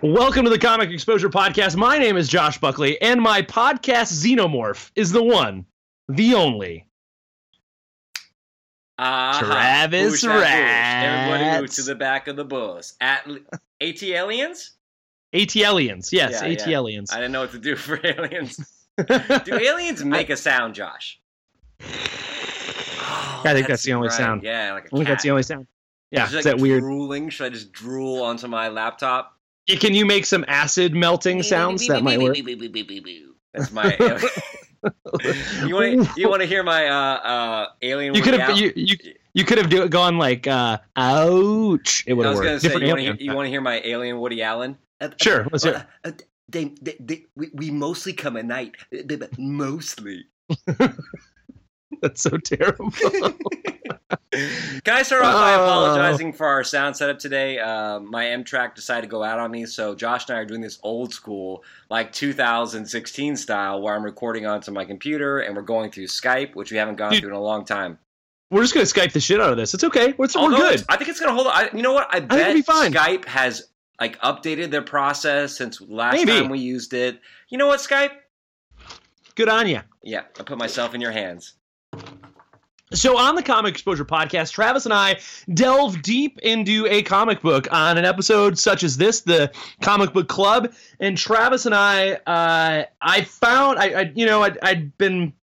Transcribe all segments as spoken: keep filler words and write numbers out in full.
Welcome to the Comic Exposure Podcast. My name is Josh Buckley, and my podcast, Xenomorph, is the one, the only. Uh-huh. Travis Oosh, Rats. Everybody move to the back of the bus. At AT Aliens? AT Aliens, yes, yeah, AT yeah. Aliens. I didn't know what to do for aliens. Do aliens make I, a sound, Josh? Oh, I think that's, that's the only right. sound. Yeah, like a cat. I think that's the only sound. Yeah, it's like that weird. Drooling? Should I just drool onto my laptop? Can you make some acid melting sounds? That might work. That's my. You want you want to hear my uh, uh, alien? You could have you, you you could have do it gone like uh, ouch. It would have worked. I was going to say, you want to hear my alien Woody Allen? Sure, let's hear it. They they, they we, we mostly come at night. Mostly. That's so terrible. Can I start off by apologizing for our sound setup today? Uh, my M-Track decided to go out on me, so Josh and I are doing this old school, like two thousand sixteen style, where I'm recording onto my computer and we're going through Skype, which we haven't gone Dude, through in a long time. We're just going to Skype the shit out of this. It's okay. We're, we're good. I think it's going to hold on. I, you know what? I bet I Skype has like updated their process since last Maybe. time we used it. You know what, Skype? Good on you. Yeah, I put myself in your hands. So on the Comic Exposure Podcast, Travis and I delve deep into a comic book on an episode such as this, the Comic Book Club. And Travis and I, uh, I found, I, I you know, I, I'd been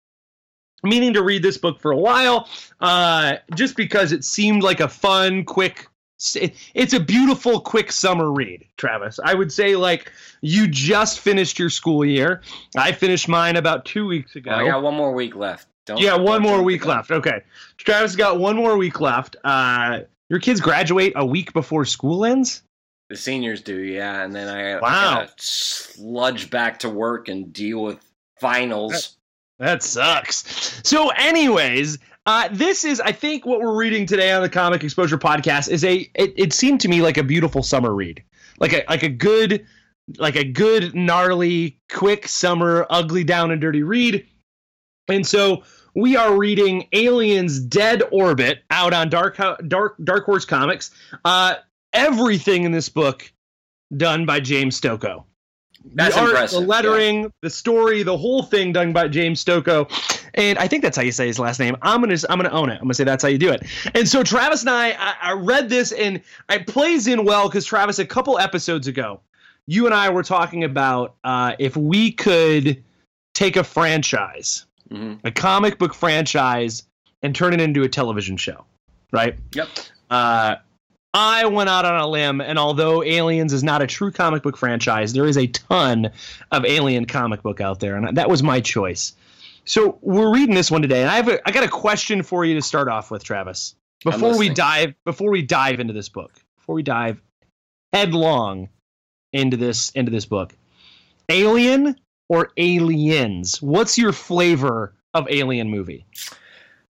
meaning to read this book for a while, uh, just because it seemed like a fun, quick, it, it's a beautiful, quick summer read, Travis. I would say, like, you just finished your school year. I finished mine about two weeks ago. I got one more week left. Don't, yeah, one more week left. Okay. Travis got one more week left. Uh, your kids graduate a week before school ends? The seniors do, yeah. And then I, wow. I gotta sludge back to work and deal with finals. That, that sucks. So anyways, uh, this is, I think, what we're reading today on the Comic Exposure Podcast is a, it, it seemed to me like a beautiful summer read. Like a, like a good, like a good, gnarly, quick summer, ugly, down and dirty read. And so we are reading Aliens Dead Orbit out on Dark Dark Dark Horse Comics. Uh, everything in this book done by James Stokoe. That's the art, impressive. The lettering, yeah. The story, the whole thing done by James Stokoe. And I think that's how you say his last name. I'm gonna I'm gonna own it. I'm gonna say that's how you do it. And so Travis and I, I, I read this and it plays in well because Travis, a couple episodes ago, you and I were talking about uh, if we could take a franchise. Mm-hmm. A comic book franchise and turn it into a television show, right? Yep. Uh, I went out on a limb, and although Aliens is not a true comic book franchise, there is a ton of Alien comic book out there, and that was my choice. So we're reading this one today, and I have a, I got a question for you to start off with, Travis. Before we dive, before we dive into this book, before we dive headlong into this into this book, Alien. Or aliens? What's your flavor of alien movie?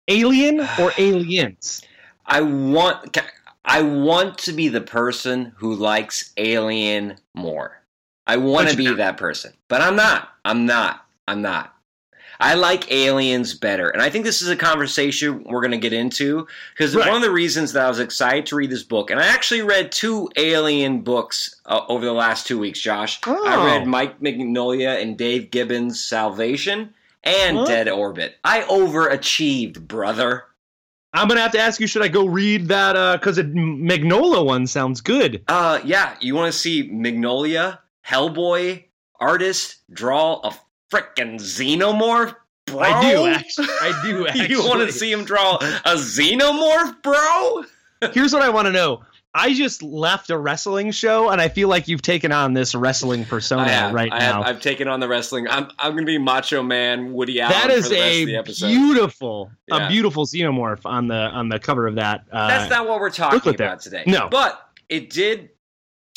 Alien or aliens? I want I want to be the person who likes Alien more. I want to be not. that person, but I'm not. I'm not. I'm not. I like aliens better, and I think this is a conversation we're going to get into because right. one of the reasons that I was excited to read this book, and I actually read two alien books uh, over the last two weeks, Josh. Oh. I read Mike Mignola and Dave Gibbons' Salvation and what? Dead Orbit. I overachieved, brother. I'm going to have to ask you, should I go read that because uh, the Mignola one sounds good. Uh, yeah, you want to see Mignola, Hellboy, artist, draw a frickin' Xenomorph, bro? I do, actually. I do, actually. You want to see him draw a Xenomorph, bro? Here's what I want to know. I just left a wrestling show, and I feel like you've taken on this wrestling persona have, right I now. Have, I've taken on the wrestling. I'm I'm going to be Macho Man, Woody Allen that is for the rest of the episode. That is a beautiful, yeah. a beautiful Xenomorph on the on the cover of that. Uh, That's not what we're talking about there. today. No. But it did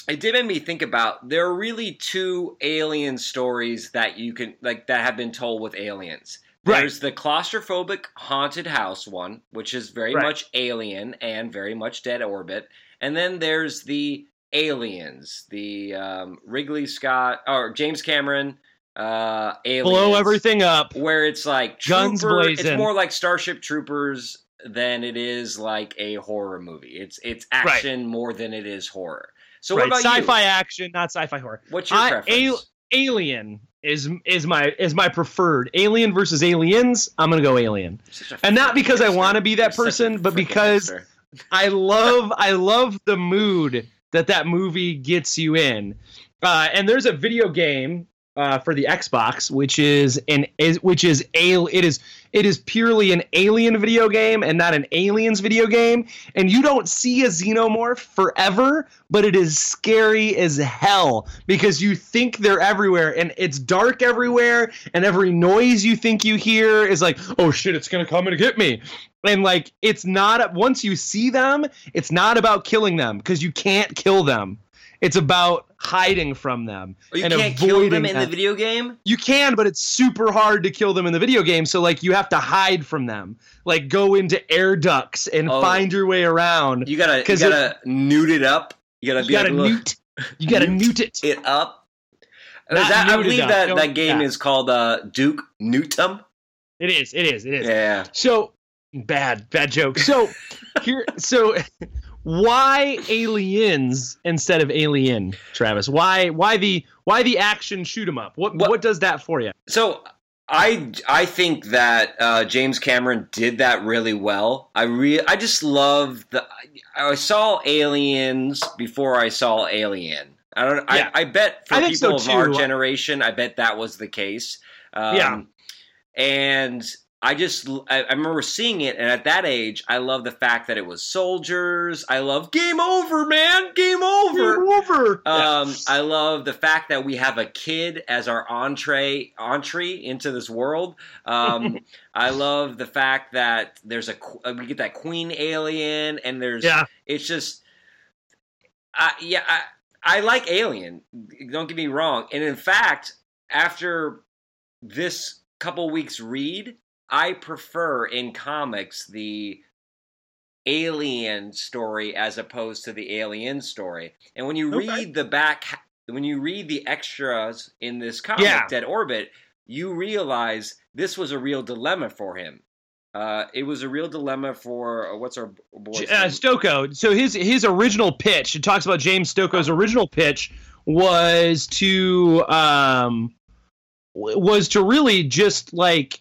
it did make me think about, there are really two alien stories that you can, like, that have been told with aliens. Right. There's the claustrophobic haunted house one, which is very right. much alien and very much dead orbit. And then there's the aliens, the um, Ridley Scott, or James Cameron, uh, aliens. Blow everything up. Where it's like, guns trooper, blazing. It's more like Starship Troopers than it is like a horror movie. It's, it's action right. more than it is horror. So right. what about sci-fi you? action, not sci-fi horror? What's your I, preference? A alien is is my is my preferred. Alien versus Aliens. I'm gonna go Alien, and not because I want to be that person, but because I love I love the mood that that movie gets you in. Uh, and there's a video game uh, for the Xbox, which is an is, which is al it is it is purely an Alien video game and not an Aliens video game. And you don't see a Xenomorph forever, but it is scary as hell because you think they're everywhere and it's dark everywhere, and every noise you think you hear is like, oh shit, it's gonna come and get me. And like, it's not, once you see them, it's not about killing them because you can't kill them. It's about hiding from them oh, you and can't avoiding kill them in them. the video game. You can, but it's super hard to kill them in the video game. So like, you have to hide from them, like go into air ducts and oh. find your way around. You gotta, you gotta it, newt it up. You gotta, you be gotta like, newt. You gotta newt it it up. That, I believe that up. that game yeah. is called uh, Duke Nukem. It is. It is. It is. Yeah. So bad, bad joke. So here, so. Why Aliens instead of Alien, Travis? Why why the why the action shoot 'em up? What, what what does that for you? So I I think that uh, James Cameron did that really well. I re I just love the I saw Aliens before I saw Alien. I don't yeah. I I bet for I people so of too. our generation, I bet that was the case. Um, yeah, and. I just, I remember seeing it, and at that age, I love the fact that it was soldiers. I love game over, man, game over. Game over. Um, yeah. I love the fact that we have a kid as our entree, entree into this world. Um, I love the fact that there's a, we get that queen alien, and there's, yeah. it's just, I, yeah, I, I like Alien. Don't get me wrong. And in fact, after this couple weeks read, I prefer in comics the alien story as opposed to the alien story. And when you okay. read the back, when you read the extras in this comic, yeah. Dead Orbit, you realize this was a real dilemma for him. Uh, it was a real dilemma for uh, what's our boy's name? Uh, Stokoe. So his his original pitch. It talks about James Stokoe's original pitch was to um, was to really just like.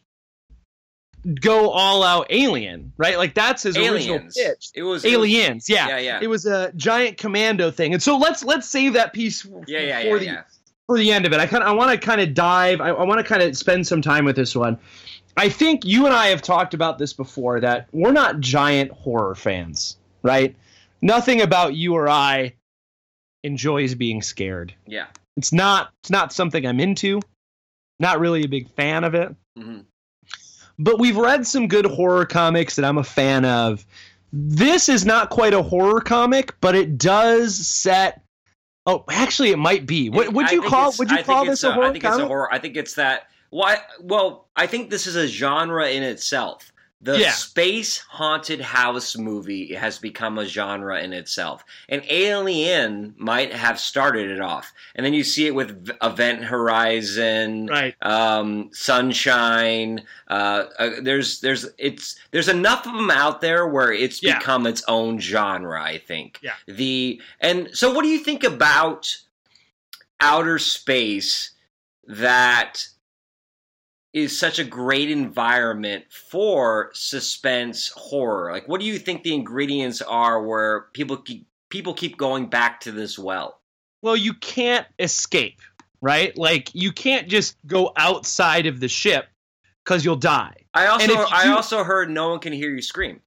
go all out alien, right? Like that's his aliens. original pitch. It was aliens. Yeah. yeah, yeah. It was a giant commando thing. And so let's let's save that piece for, yeah, yeah, for yeah, the yeah. for the end of it. I kind I want to kind of dive. I, I want to kind of spend some time with this one. I think you and I have talked about this before that we're not giant horror fans, right? Nothing about you or I enjoys being scared. Yeah, it's not it's not something I'm into. Not really a big fan of it. Mm-hmm. But we've read some good horror comics that I'm a fan of. This is not quite a horror comic, but it does set. Oh, actually, it might be. What would you call? Would you call this a horror comic? I think it's a horror. I think it's that. Why? Well, I think this is a genre in itself. The yeah. space haunted house movie has become a genre in itself. And Alien might have started it off. And then you see it with Event Horizon, right. um, Sunshine. Uh, uh, there's there's it's there's enough of them out there where it's yeah. become its own genre, I think. Yeah. The and so what do you think about outer space that is such a great environment for suspense horror? Like, what do you think the ingredients are where people keep, people keep going back to this well? Well, you can't escape, right? Like, you can't just go outside of the ship because you'll die. I also do, I also heard no one can hear you scream.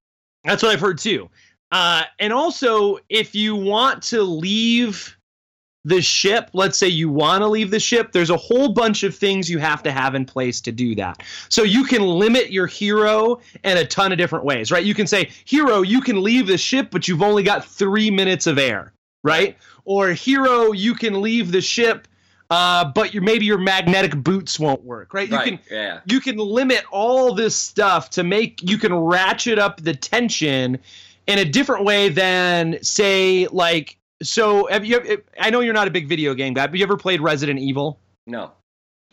That's what I've heard too. Uh, and also, if you want to leave the ship, let's say you want to leave the ship, there's a whole bunch of things you have to have in place to do that. So you can limit your hero in a ton of different ways, right? You can say, hero, you can leave the ship, but you've only got three minutes of air. right? Or hero, you can leave the ship, uh, but your maybe your magnetic boots won't work, right? You right, can yeah. you can limit all this stuff to make you can ratchet up the tension in a different way than say like. So have you? I know you're not a big video game guy, but have you ever played Resident Evil? No.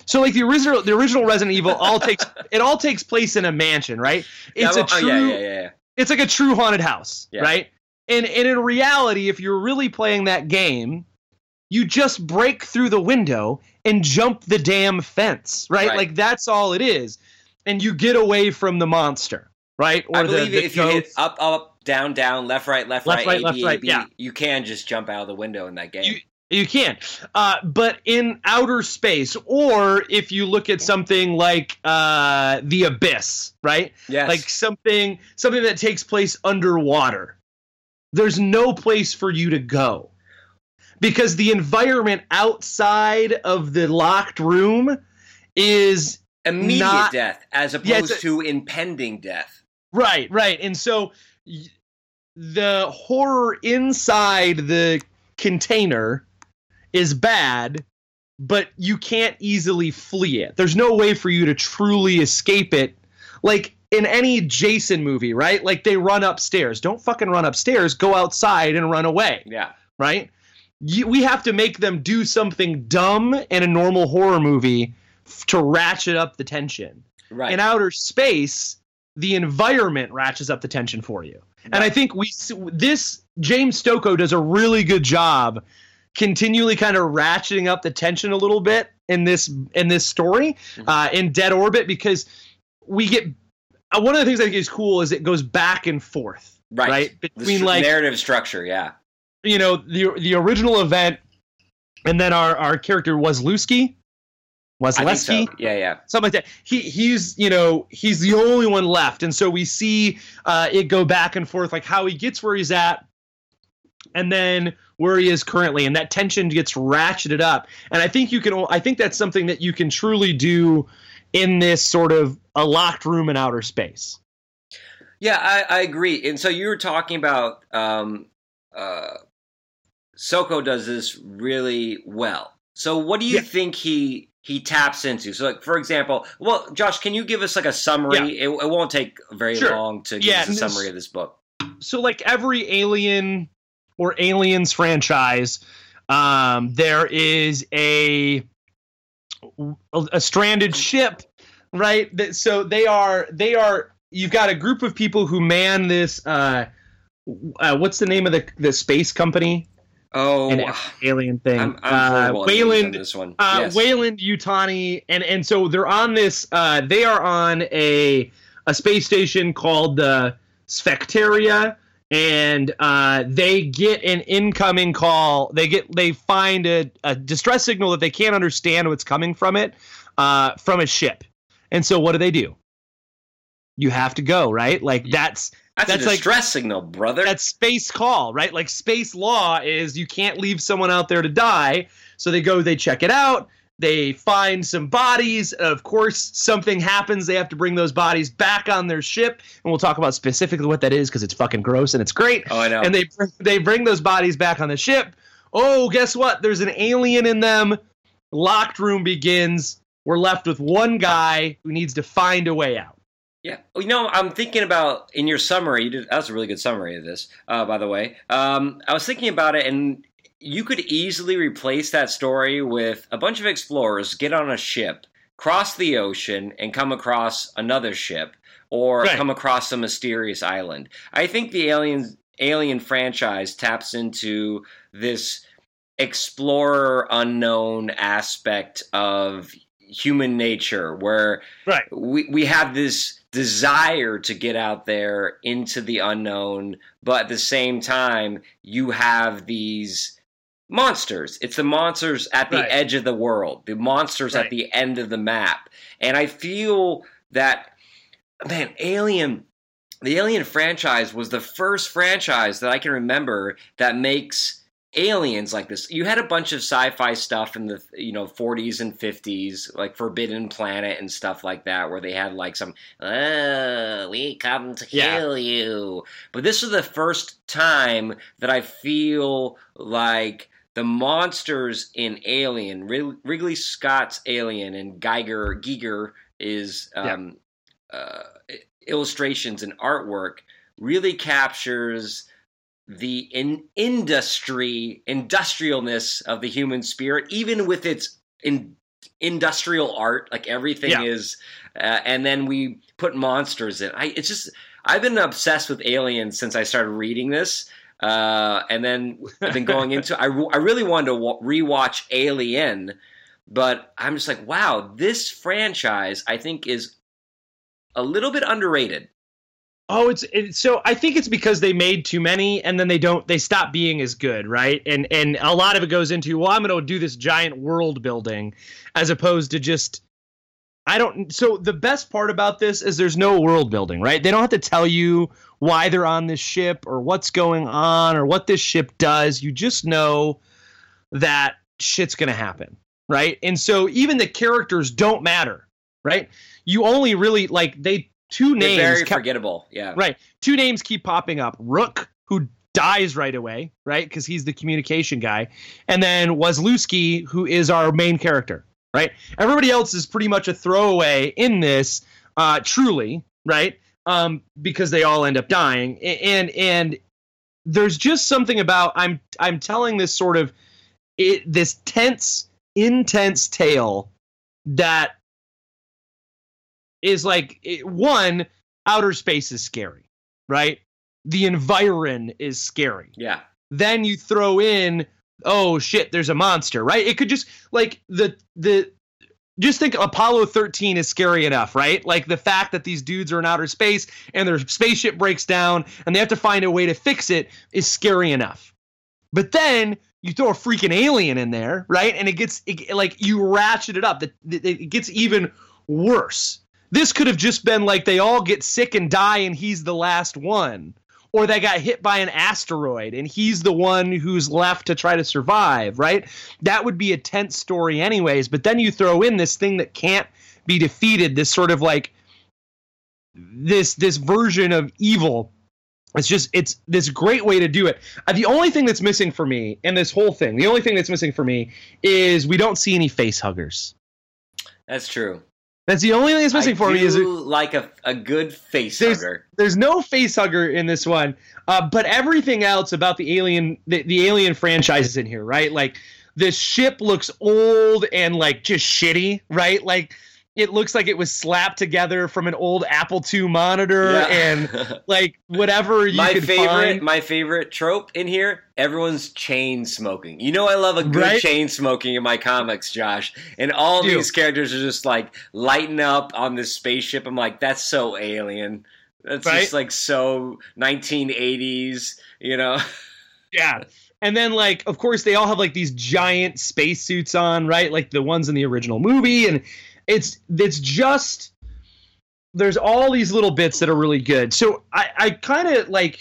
So like the original, the original Resident Evil all takes it all takes place in a mansion, right? It's yeah, well, a true, oh, yeah, yeah, yeah. It's like a true haunted house, yeah. right? And and in reality, if you're really playing that game, you just break through the window and jump the damn fence, right? right. Like that's all it is, and you get away from the monster, right? Or I believe the, the if ghost. You hit up up. Down, down, left, right, left, left right, right, A B, right, yeah. You can just jump out of the window in that game. You, you can. Uh, but in outer space, or if you look at something like uh, The Abyss, right? Yes. Like something, something that takes place underwater. There's no place for you to go. Because the environment outside of the locked room is immediate not, death, as opposed yeah, a, to impending death. Right, right. And so... the horror inside the container is bad, but you can't easily flee it. There's no way for you to truly escape it. Like in any Jason movie, right? Like they run upstairs. Don't fucking run upstairs. Go outside and run away. Yeah. Right? You, we have to make them do something dumb in a normal horror movie f- to ratchet up the tension. Right. In outer space... the environment ratchets up the tension for you. Right. And I think we this James Stokoe does a really good job continually kind of ratcheting up the tension a little bit in this in this story, mm-hmm. uh, in Dead Orbit, because we get uh, one of the things I think is cool is it goes back and forth. Right. right? Between the like narrative structure, yeah. You know, the the original event, and then our, our character Wazlewski. Was Lesky? So. Yeah, yeah. Something like that. He he's, you know, he's the only one left. And so we see uh, it go back and forth, like how he gets where he's at and then where he is currently. And that tension gets ratcheted up. And I think you can I think that's something that you can truly do in this sort of a locked room in outer space. Yeah, I, I agree. And so you were talking about um, uh, Stokoe does this really well. So what do you yeah. think he... he taps into. So, like, for example, well, Josh, can you give us like a summary? Yeah. It, it won't take very sure. long to give yeah, us a summary of this book. So, like every Alien or Aliens franchise, um, there is a, a a stranded ship, right? So they are they are you've got a group of people who man this. Uh, uh, what's the name of the the space company? Oh, an alien thing. I'm, I'm uh, Weyland, this one. Uh, yes. Weyland Yutani, and and so they're on this. Uh, they are on a a space station called the Sfacteria, and uh, they get an incoming call. They get they find a, a distress signal that they can't understand what's coming from it, uh, from a ship. And so what do they do? You have to go, right? Like that's. That's, That's a distress like, signal, brother. That's space call, right? Like space law is you can't leave someone out there to die. So they go, they check it out. They find some bodies. Of course, something happens. They have to bring those bodies back on their ship. And we'll talk about specifically what that is because it's fucking gross and it's great. Oh, I know. And they, they bring those bodies back on the ship. Oh, guess what? There's an alien in them. Locked room begins. We're left with one guy who needs to find a way out. Yeah, you know, I'm thinking about, in your summary, you did, that was a really good summary of this, uh, by the way. Um, I was thinking about it, and you could easily replace that story with a bunch of explorers get on a ship, cross the ocean, and come across another ship, or right. come across a mysterious island. I think the Alien, Alien franchise taps into this explorer unknown aspect of human nature, where right. we, we have this... desire to get out there into the unknown, but at the same time, you have these monsters. It's the monsters at the right. edge of the world, the monsters right. at the end of the map. And I feel that, man, Alien, the Alien franchise was the first franchise that I can remember that makes aliens like this. You had a bunch of sci-fi stuff in the, you know, forties and fifties, like Forbidden Planet and stuff like that, where they had like some, oh, we come to kill yeah. you. But this is the first time that I feel like the monsters in Alien, Ridley Scott's Alien, and Giger, Giger is um, yeah. uh, illustrations and artwork really captures the in industry industrialness of the human spirit, even with its in, industrial art, like everything yeah. is. Uh, and then we put monsters in. I it's just I've been obsessed with aliens since I started reading this. Uh, and then I've been going into, I, I really wanted to wa- rewatch Alien, but I'm just like, wow, this franchise I think is a little bit underrated. Oh, it's, it's so I think it's because they made too many and then they don't, they stop being as good. Right. And, and a lot of it goes into, well, I'm going to do this giant world building as opposed to just, I don't. So the best part about this is there's no world building, right? They don't have to tell you why they're on this ship or what's going on or what this ship does. You just know that shit's going to happen, right? And so even the characters don't matter, right? You only really like they two They're names. Very kept, forgettable. Yeah. Right. Two names keep popping up. Rook, who dies right away, right? Because he's the communication guy. And then Wazlewski, who is our main character. Right. Everybody else is pretty much a throwaway in this, uh, truly. Right. Um, because they all end up dying. And and there's just something about I'm I'm telling this sort of it, this tense, intense tale that is like it, one, outer space is scary. Right. The environ is scary. Yeah. Then you throw in, oh shit, there's a monster, right? It could just like the the just think Apollo thirteen is scary enough, right? Like the fact that these dudes are in outer space and their spaceship breaks down and they have to find a way to fix it is scary enough. But then you throw a freaking alien in there, right? And it gets it, like you ratchet it up. The, the, it gets even worse. This could have just been like they all get sick and die and he's the last one. Or they got hit by an asteroid and he's the one who's left to try to survive, right? That would be a tense story anyways. But then you throw in this thing that can't be defeated, this sort of like this this version of evil. It's just it's this great way to do it. The only thing that's missing for me in this whole thing, the only thing that's missing for me is we don't see any face huggers. That's true. That's the only thing that's missing I for do me is it, like a, a good face there's, hugger. There's no face hugger in this one, uh, but everything else about the alien, the, the alien franchise is in here, right? Like the ship looks old and like just shitty, right? Like it looks like it was slapped together from an old Apple two monitor yeah. and like whatever you my could favorite, find. My favorite trope in here, everyone's chain smoking. You know I love a good right? chain smoking in my comics, Josh. And all Dude. these characters are just like lighting up on this spaceship. I'm like, that's so alien. That's right? just like so nineteen eighties, you know? Yeah. And then, like, of course, they all have like these giant spacesuits on, right? Like the ones in the original movie and... It's it's just there's all these little bits that are really good. So I, I kind of like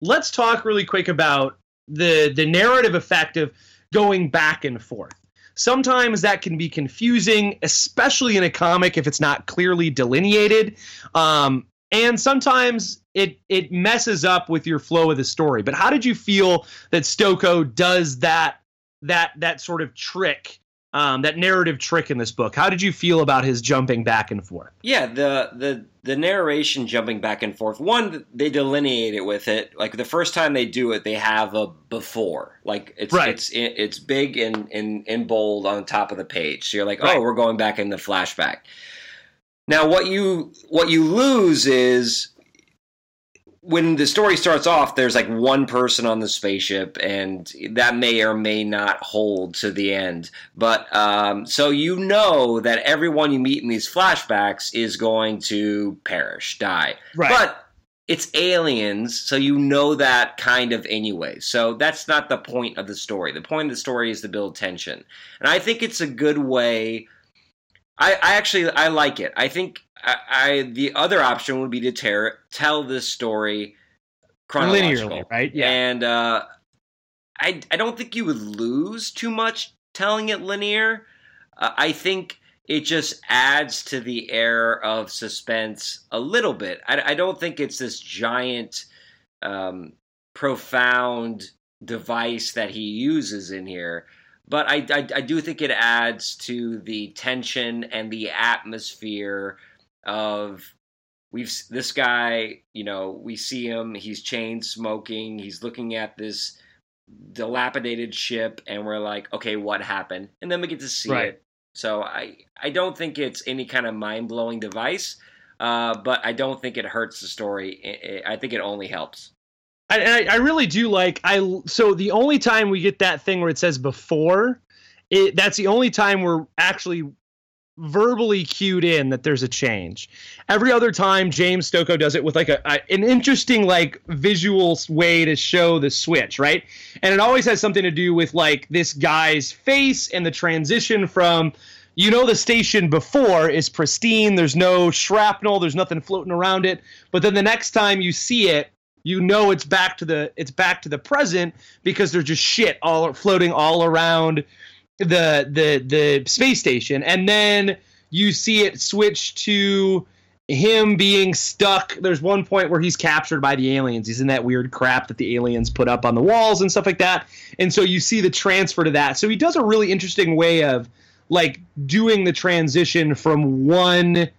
let's talk really quick about the the narrative effect of going back and forth. Sometimes that can be confusing, especially in a comic if it's not clearly delineated. Um, and sometimes it it messes up with your flow of the story. But how did you feel that Stokoe does that that that sort of trick? Um, that narrative trick in this book. How did you feel about his jumping back and forth? Yeah, the the the narration jumping back and forth. One, they delineate it with it. Like the first time they do it, they have a before. Like it's right. it's it's big and, and, and bold on top of the page. So you're like, right. oh, we're going back in the flashback. Now what you what you lose is when the story starts off, there's like one person on the spaceship, and that may or may not hold to the end. But um, so you know that everyone you meet in these flashbacks is going to perish, die. Right. But it's aliens, so you know that kind of anyway. So that's not the point of the story. The point of the story is to build tension. And I think it's a good way. I, I actually I like it. I think I, I the other option would be to tear, tell this story chronologically, linearly, right? Yeah, and uh, I, I don't think you would lose too much telling it linear. Uh, I think it just adds to the air of suspense a little bit. I, I don't think it's this giant, um, profound device that he uses in here. But I, I, I do think it adds to the tension and the atmosphere of... We've this guy, you know, we see him, he's chain smoking, he's looking at this dilapidated ship, and we're like, okay, what happened? And then we get to see right. it. So I, I don't think it's any kind of mind-blowing device, uh, but I don't think it hurts the story. I, I think it only helps. I, and I, I really do like, I so the only time we get that thing where it says before, it, that's the only time we're actually... verbally cued in that there's a change. Every other time James Stokoe does it with like a, a an interesting like visual way to show the switch, right? And it always has something to do with like this guy's face and the transition from, you know, the station before is pristine, there's no shrapnel, there's nothing floating around it, but then the next time you see it, you know it's back to the it's back to the present because there's just shit all floating all around the the the space station. And then you see it switch to him being stuck. There's one point where he's captured by the aliens. He's in that weird crap that the aliens put up on the walls and stuff like that. And so you see the transfer to that. So he does a really interesting way of like doing the transition from one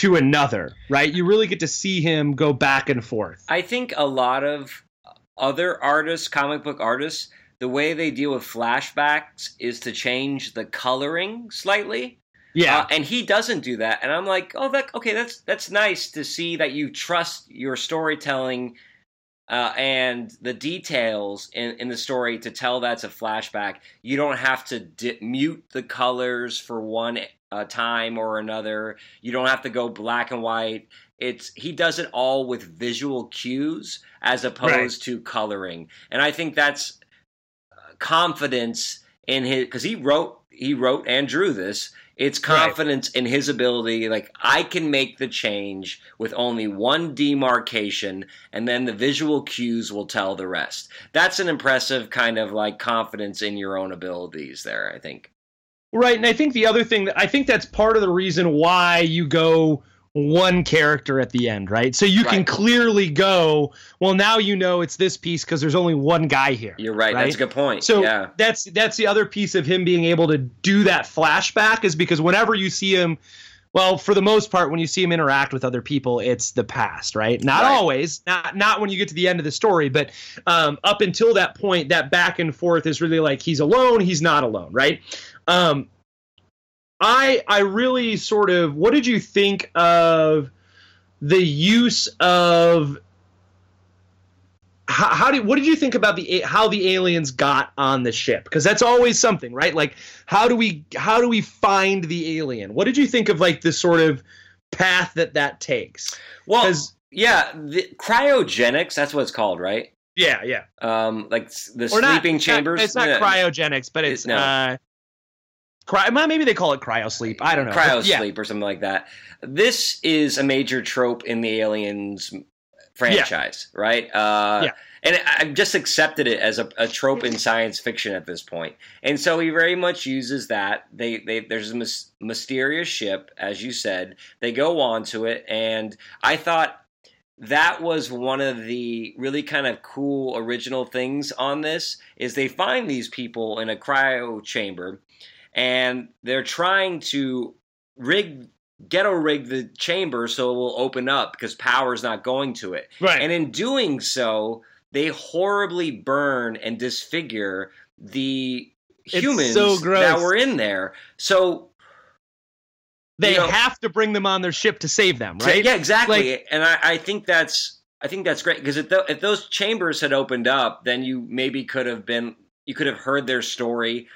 to another, right? You really get to see him go back and forth. I think a lot of other artists, comic book artists, the way they deal with flashbacks is to change the coloring slightly. Yeah. Uh, and he doesn't do that. And I'm like, oh, that okay, that's that's nice to see that you trust your storytelling uh, and the details in, in the story to tell that's a flashback. You don't have to di- mute the colors for one uh, time or another. You don't have to go black and white. It's he does it all with visual cues as opposed right. to coloring. And I think that's... confidence in his, because he wrote he wrote and drew this. It's confidence right. in his ability, like, I can make the change with only one demarcation, and then the visual cues will tell the rest. That's an impressive kind of like confidence in your own abilities there, I think. Right. And I think the other thing that I think that's part of the reason why you go one character at the end, right? So you right. can clearly go, well, now you know it's this piece because there's only one guy here. You're right. right? That's a good point. So yeah. that's that's the other piece of him being able to do that flashback, is because whenever you see him, well, for the most part, when you see him interact with other people, it's the past, right? Not right. always, not not when you get to the end of the story, but um, up until that point, that back and forth is really like he's alone, he's not alone, right? Um, I I really sort of, what did you think of the use of, how, how did, what did you think about the, how the aliens got on the ship? Because that's always something, right? Like, how do we, how do we find the alien? What did you think of like this sort of path that that takes? Well, yeah, the cryogenics, that's what it's called, right? Yeah, yeah. Um, like the or sleeping not, chambers. Not, it's not yeah. cryogenics, but it's, it's no. uh, Cry, maybe they call it cryo sleep. I don't know. Cryo sleep yeah. or something like that. This is a major trope in the Aliens franchise, yeah. right? Uh, yeah. And I've just accepted it as a, a trope in science fiction at this point. And so he very much uses that. They, they There's a mis- mysterious ship, as you said. They go onto it, and I thought that was one of the really kind of cool original things on this, is they find these people in a cryo chamber, and they're trying to rig, ghetto rig the chamber so it will open up because power's not going to it. Right. And in doing so, they horribly burn and disfigure the humans so that were in there. So they you know, have to bring them on their ship to save them, right? To, yeah, exactly. Like, and I, I think that's I think that's great, because if, if those chambers had opened up, then you maybe could have been you could have heard their story.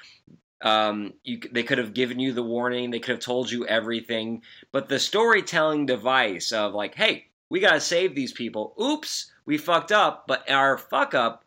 Um, you, they could have given you the warning. They could have told you everything. But the storytelling device of like, hey, we got to save these people. Oops, we fucked up. But our fuck up,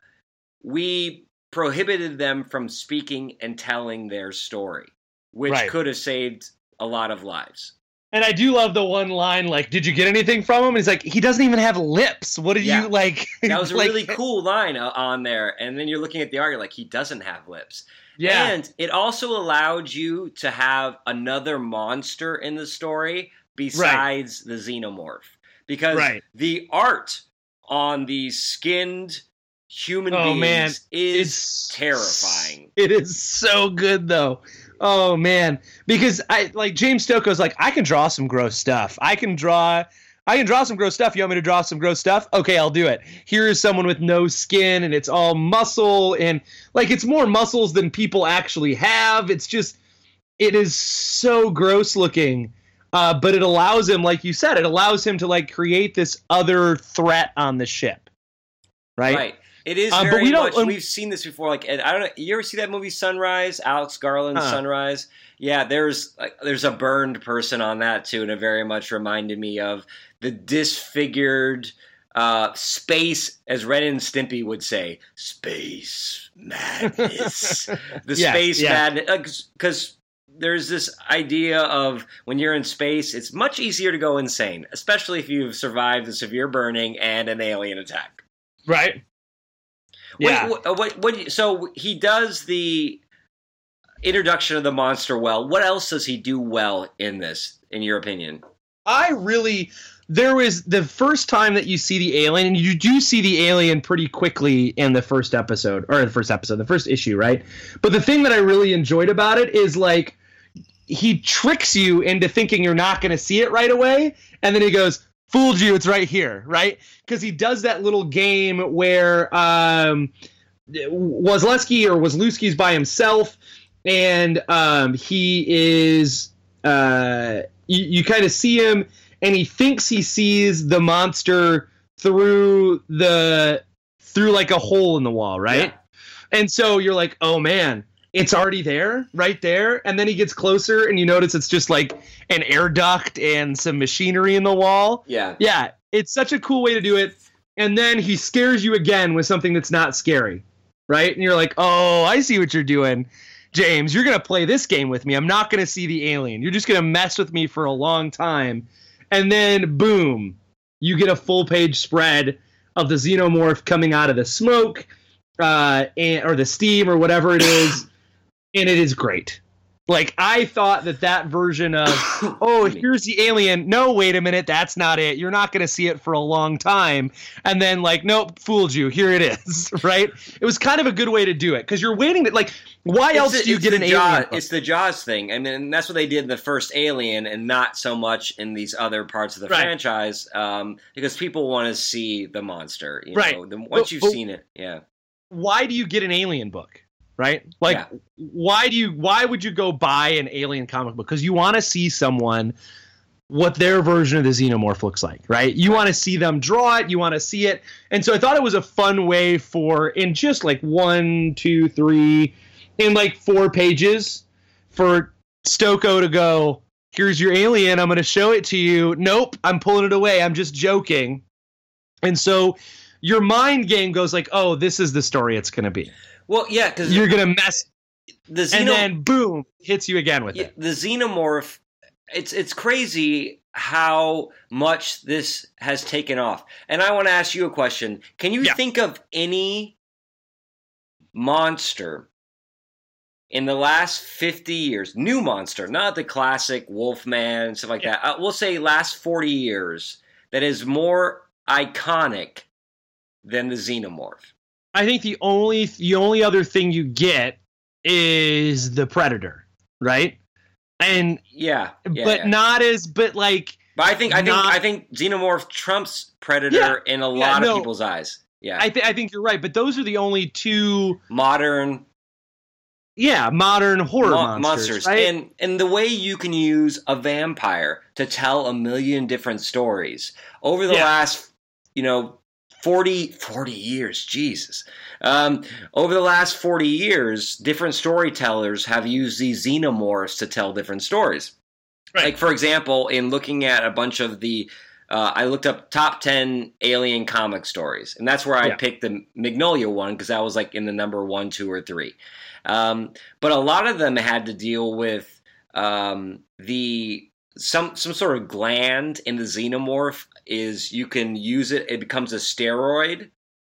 we prohibited them from speaking and telling their story, which right. could have saved a lot of lives. And I do love the one line, like, did you get anything from him? And he's like, he doesn't even have lips. What did yeah. you, like... That was a like, really cool line on there. And then you're looking at the art, you're like, he doesn't have lips. Yeah. And it also allowed you to have another monster in the story besides right. the Xenomorph. Because right. the art on the skinned... human oh, beings man. is it's, terrifying. It is so good though. Oh man, because I like James Stokoe's like, I can draw some gross stuff. I can draw, I can draw some gross stuff. You want me to draw some gross stuff? Okay, I'll do it. Here is someone with no skin and it's all muscle and like it's more muscles than people actually have. It's just, it is so gross looking. Uh, but it allows him, like you said, it allows him to like create this other threat on the ship, right? Right. It is very um, we much, um, we've seen this before, like, I don't know, you ever see that movie Sunrise, Alex Garland's huh. Sunrise? Yeah, there's like, there's a burned person on that, too, and it very much reminded me of the disfigured uh, space, as Ren and Stimpy would say, space madness. The yeah, space yeah. madness, because there's this idea of when you're in space, it's much easier to go insane, especially if you've survived a severe burning and an alien attack. Right. Yeah. What, what, what, what, so he does the introduction of the monster well. What else does he do well in this, in your opinion? I really, there was the first time that you see the alien, and you do see the alien pretty quickly in the first episode, or the first episode, the first issue, right? But the thing that I really enjoyed about it is like, he tricks you into thinking you're not going to see it right away, and then he goes, fooled you, it's right here, right? Because he does that little game where um, Wazlewski or Wazlewski's by himself, and um, he is, uh, you, you kind of see him, and he thinks he sees the monster through the, through like a hole in the wall, right? Yeah. And so you're like, oh man, it's already there, right there. And then he gets closer and you notice it's just like an air duct and some machinery in the wall. Yeah. Yeah. It's such a cool way to do it. And then he scares you again with something that's not scary. Right. And you're like, oh, I see what you're doing, James. You're going to play this game with me. I'm not going to see the alien. You're just going to mess with me for a long time. And then boom, you get a full page spread of the Xenomorph coming out of the smoke uh, and, or the steam or whatever it is. And it is great. Like, I thought that that version of, oh, here's the alien. No, wait a minute. That's not it. You're not going to see it for a long time. And then, like, nope, fooled you. Here it is, right? It was kind of a good way to do it because you're waiting. To, like, why it's else the, do you get an Jaws, alien? Book? It's the Jaws thing. I mean, and that's what they did in the first Alien and not so much in these other parts of the right. franchise um, because people want to see the monster. You right. know, the, once but, you've but, seen it, yeah. Why do you get an Alien book? Right? Like, yeah. why do you, why would you go buy an Alien comic book? Because you want to see someone, what their version of the Xenomorph looks like, right? You want to see them draw it. You want to see it. And so I thought it was a fun way for, in just like one, two, three, in like four pages for Stokoe to go, here's your alien. I'm going to show it to you. Nope. I'm pulling it away. I'm just joking. And so your mind game goes like, oh, this is the story it's going to be. Well, yeah, because you're gonna mess, the Xeno- and then boom, hits you again with yeah, it. The Xenomorph, it's it's crazy how much this has taken off. And I want to ask you a question: can you yeah. think of any monster in the last fifty years? New monster, not the classic Wolfman and stuff like yeah. that. Uh, we'll say last forty years that is more iconic than the Xenomorph. I think the only the only other thing you get is the Predator, right? And yeah, yeah but yeah. not as but like. But I think I not, think I think Xenomorph trumps Predator yeah, in a lot yeah, no, of people's eyes. Yeah, I, th- I think you're right. But those are the only two modern. Yeah, modern horror Mo- monsters, monsters. Right? and and the way you can use a vampire to tell a million different stories over the yeah. last, you know. forty, forty years, Jesus. Um, over the last forty years, different storytellers have used these Xenomorphs to tell different stories. Right. Like, for example, in looking at a bunch of the, uh, I looked up top ten alien comic stories, and that's where I yeah. picked the Mignola one because that was like in the number one, two, or three. Um, but a lot of them had to deal with um, the some some sort of gland in the xenomorph is, you can use it, it becomes a steroid.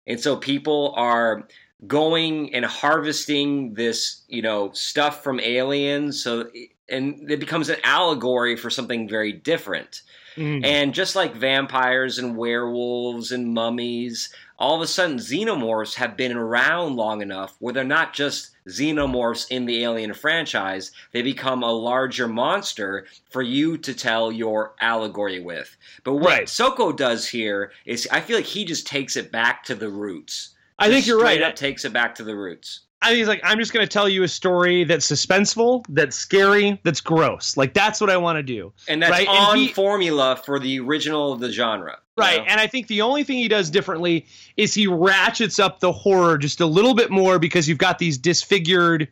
And so people are going and harvesting this, you know, stuff from aliens. So, and it becomes an allegory for something very different. Mm. And just like vampires and werewolves and mummies, all of a sudden xenomorphs have been around long enough where they're not just xenomorphs in the Alien franchise. They become a larger monster for you to tell your allegory with. But what right. Stokoe does here is, I feel like he just takes it back to the roots. I just think you're right. Up takes it back to the roots. I think he's like, I'm just going to tell you a story that's suspenseful, that's scary, that's gross. Like, that's what I want to do. And that's right? on and he, formula for the original of the genre. Right. You know? And I think the only thing he does differently is he ratchets up the horror just a little bit more, because you've got these disfigured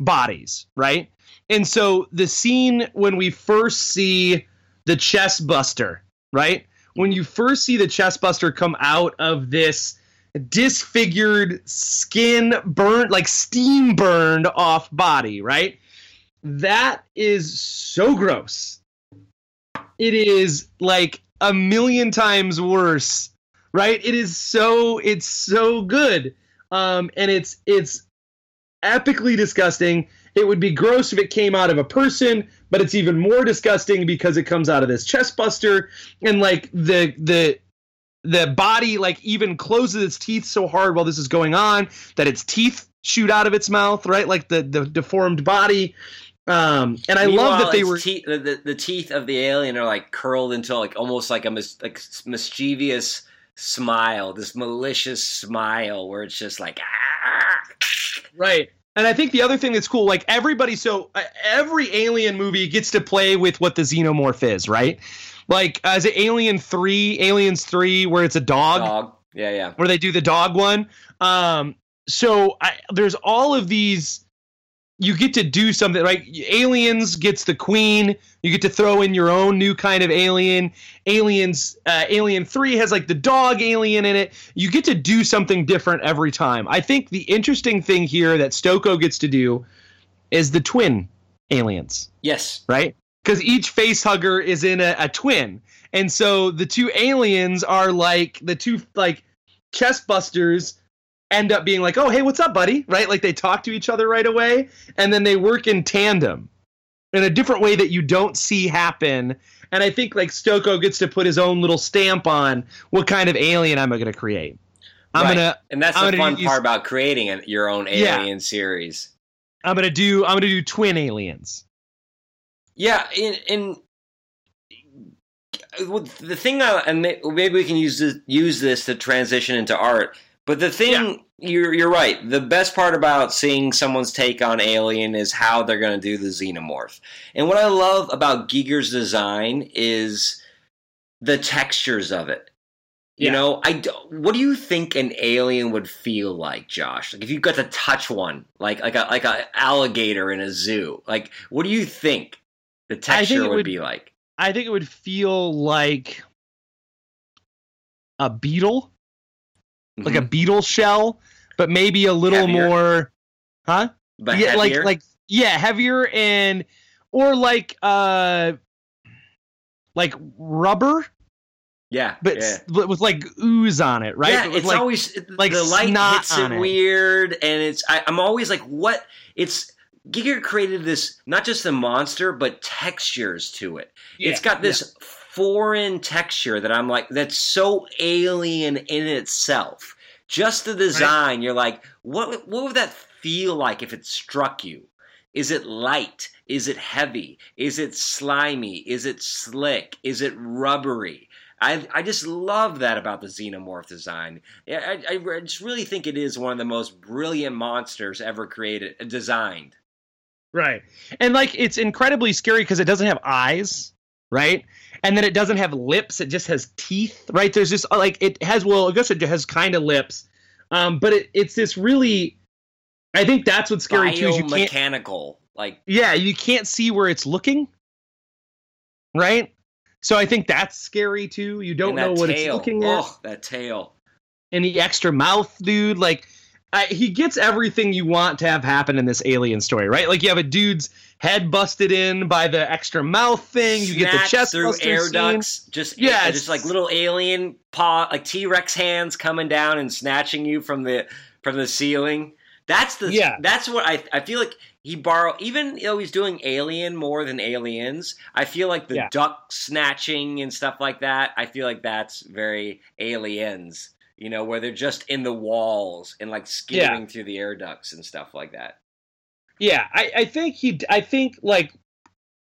bodies. Right. And so the scene when we first see the chest buster, right? When you first see the chest buster come out of this disfigured, skin burned, like steam burned off body, right? That is so gross. It is like a million times worse, right? It is so, it's so good. Um, and it's, it's epically disgusting. It would be gross if it came out of a person, but it's even more disgusting because it comes out of this chest buster. And like the, the, The body, like, even closes its teeth so hard while this is going on that its teeth shoot out of its mouth, right? Like the, the deformed body. Um, and I love that they were te- the, the teeth of the alien are like curled into like almost like a mis- like mischievous smile, this malicious smile where it's just like, ah! Right. And I think the other thing that's cool, like everybody, so uh, every Alien movie gets to play with what the xenomorph is, right? Like, uh, is it Alien three, Aliens three, where it's a dog? Dog, yeah, yeah. Where they do the dog one. Um, so I, there's all of these, you get to do something, right? Aliens gets the queen. You get to throw in your own new kind of alien. Aliens, uh, Alien three has like the dog alien in it. You get to do something different every time. I think the interesting thing here that Stokoe gets to do is the twin aliens. Yes. Right? Because each face hugger is in a, a twin. And so the two aliens are like the two like chest busters end up being like, oh, hey, what's up, buddy? Right. Like they talk to each other right away. And then they work in tandem in a different way that you don't see happen. And I think like Stokoe gets to put his own little stamp on what kind of alien I'm going to create. I'm right. going to. And that's I'm the fun use, part about creating an, your own alien yeah. series. I'm going to do I'm going to do twin aliens. Yeah, and, and the thing, I, and maybe we can use this, use this to transition into art, but the thing, yeah. you're, you're right, the best part about seeing someone's take on Alien is how they're going to do the xenomorph. And what I love about Giger's design is the textures of it. You yeah. know, I don't, what do you think an alien would feel like, Josh? Like if you got to touch one, like like a like an alligator in a zoo, like what do you think? The texture would, would be like. I think it would feel like a beetle, mm-hmm. like a beetle shell, but maybe a little heavier. more, huh? But yeah, heavier? like like yeah, heavier and or like uh, like rubber. Yeah, but yeah. with like ooze on it, right? Yeah, it's like, always like the light hits it, it weird, and it's I, I'm always like, what? It's. Giger created this, not just the monster, but textures to it. Yeah, it's got this yeah. foreign texture that I'm like, that's so alien in itself. Just the design, right. You're like, what what would that feel like if it struck you? Is it light? Is it heavy? Is it slimy? Is it slick? Is it rubbery? I I just love that about the xenomorph design. I, I, I just really think it is one of the most brilliant monsters ever created, designed. Right. And like it's incredibly scary because it doesn't have eyes, right? And then it doesn't have lips, it just has teeth, right? There's just like it has well, I guess it has kind of lips. Um, but it, it's this really I think that's what's scary too. Is you can't, mechanical. Like yeah, you can't see where it's looking. Right? So I think that's scary too. You don't know what tail. it's looking at. Oh, that tail. And the extra mouth, dude, like I, he gets everything you want to have happen in this alien story, right? Like you have a dude's head busted in by the extra mouth thing. You get the chest through air ducts. Just yeah, just like little alien paw, like T-Rex hands coming down and snatching you from the from the ceiling. That's the yeah. That's what I I feel like he borrowed. Even though he's doing Alien more than Aliens, I feel like the yeah. duck snatching and stuff like that. I feel like that's very Aliens. You know, where they're just in the walls and like skimming yeah. through the air ducts and stuff like that. Yeah, I, I think he, I think like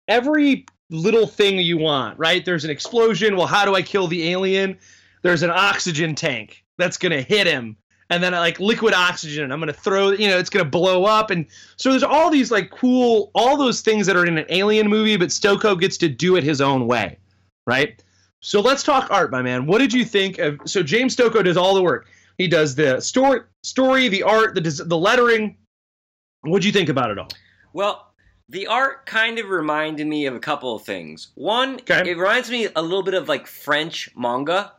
every little thing you want, right? There's an explosion. Well, how do I kill the alien? There's an oxygen tank that's going to hit him. And then like liquid oxygen, I'm going to throw, you know, it's going to blow up. And so there's all these like cool, all those things that are in an Alien movie, but Stokoe gets to do it his own way, right? So let's talk art, my man. What did you think of? So James Stokoe does all the work. He does the story, story, the art, the the lettering. What did you think about it all? Well, the art kind of reminded me of a couple of things. One, okay. it reminds me a little bit of like French manga.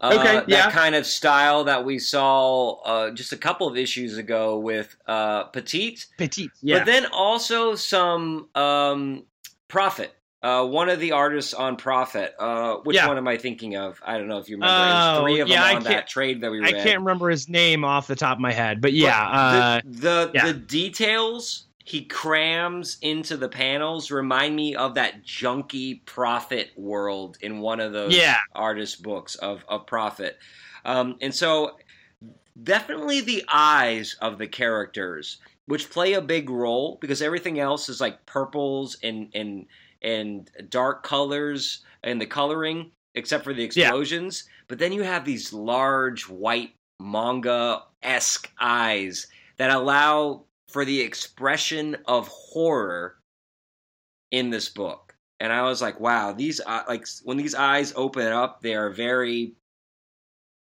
Uh, okay, yeah. That kind of style that we saw uh, just a couple of issues ago with uh, Petite. Petite, yeah. But then also some um, Prophet. Uh, one of the artists on Prophet. Uh, which yeah. one am I thinking of? I don't know if you remember. Uh, There's three of yeah, them on that trade that we read. I can't remember his name off the top of my head, but yeah. Uh, the the, yeah. the details he crams into the panels remind me of that junky Prophet world in one of those yeah. artist books of, of Prophet. Um, and so definitely the eyes of the characters, which play a big role because everything else is like purples and and and dark colors and the coloring, except for the explosions. Yeah. But then you have these large white manga-esque eyes that allow for the expression of horror in this book. And I was like, wow, these uh, like when these eyes open up, they are very.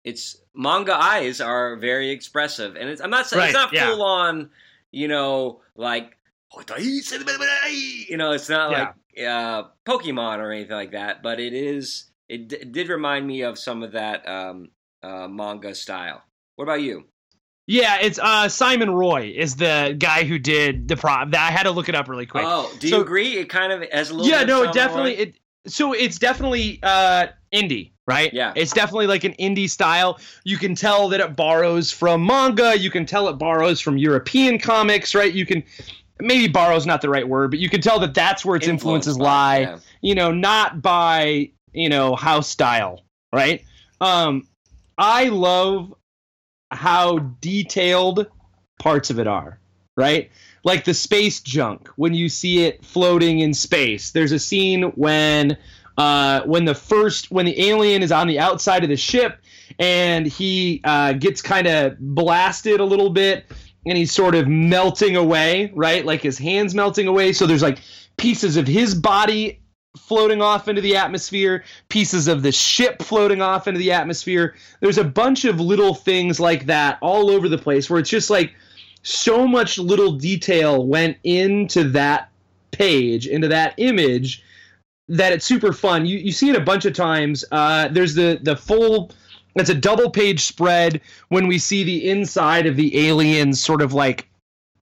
It's manga eyes are very expressive, and it's, I'm not saying right, it's not yeah. full on, you know, like you know, it's not yeah. like. Uh, Pokemon or anything like that, but it is it, d- it did remind me of some of that um, uh, manga style. What about you? Yeah, it's uh, Simon Roy is the guy who did the prop. I had to look it up really quick. Oh, do you so, agree? It kind of has a little. Yeah, bit no, of it definitely. Roy. It so it's definitely uh, indie, right? Yeah, it's definitely like an indie style. You can tell that it borrows from manga. You can tell it borrows from European comics, right? You can. Maybe borrow's not the right word, but you can tell that that's where its Influence influences by, lie, yeah. you know, not by, you know, house style, right? Um, I love how detailed parts of it are, right? Like the space junk, when you see it floating in space. There's a scene when uh, when the first, when the alien is on the outside of the ship and he uh, gets kind of blasted a little bit. And he's sort of melting away, right? Like his hand's melting away. So there's like pieces of his body floating off into the atmosphere, pieces of the ship floating off into the atmosphere. There's a bunch of little things like that all over the place where it's just like so much little detail went into that page, into that image, that it's super fun. You you see it a bunch of times. Uh, there's the the full... It's a double-page spread when we see the inside of the alien's sort of, like,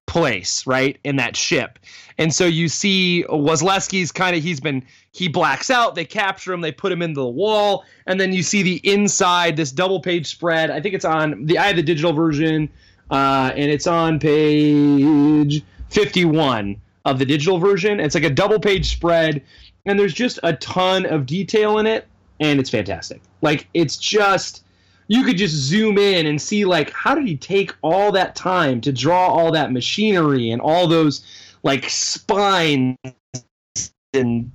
place, right, in that ship. And so you see Wazlewski's kind of, he's been, he blacks out, they capture him, they put him into the wall, and then you see the inside, this double-page spread. I think it's on, the I have the digital version, uh, and it's on page fifty-one of the digital version. It's like a double-page spread, and there's just a ton of detail in it, and it's fantastic. Like, it's just... You could just zoom in and see, like, how did he take all that time to draw all that machinery and all those, like, spines and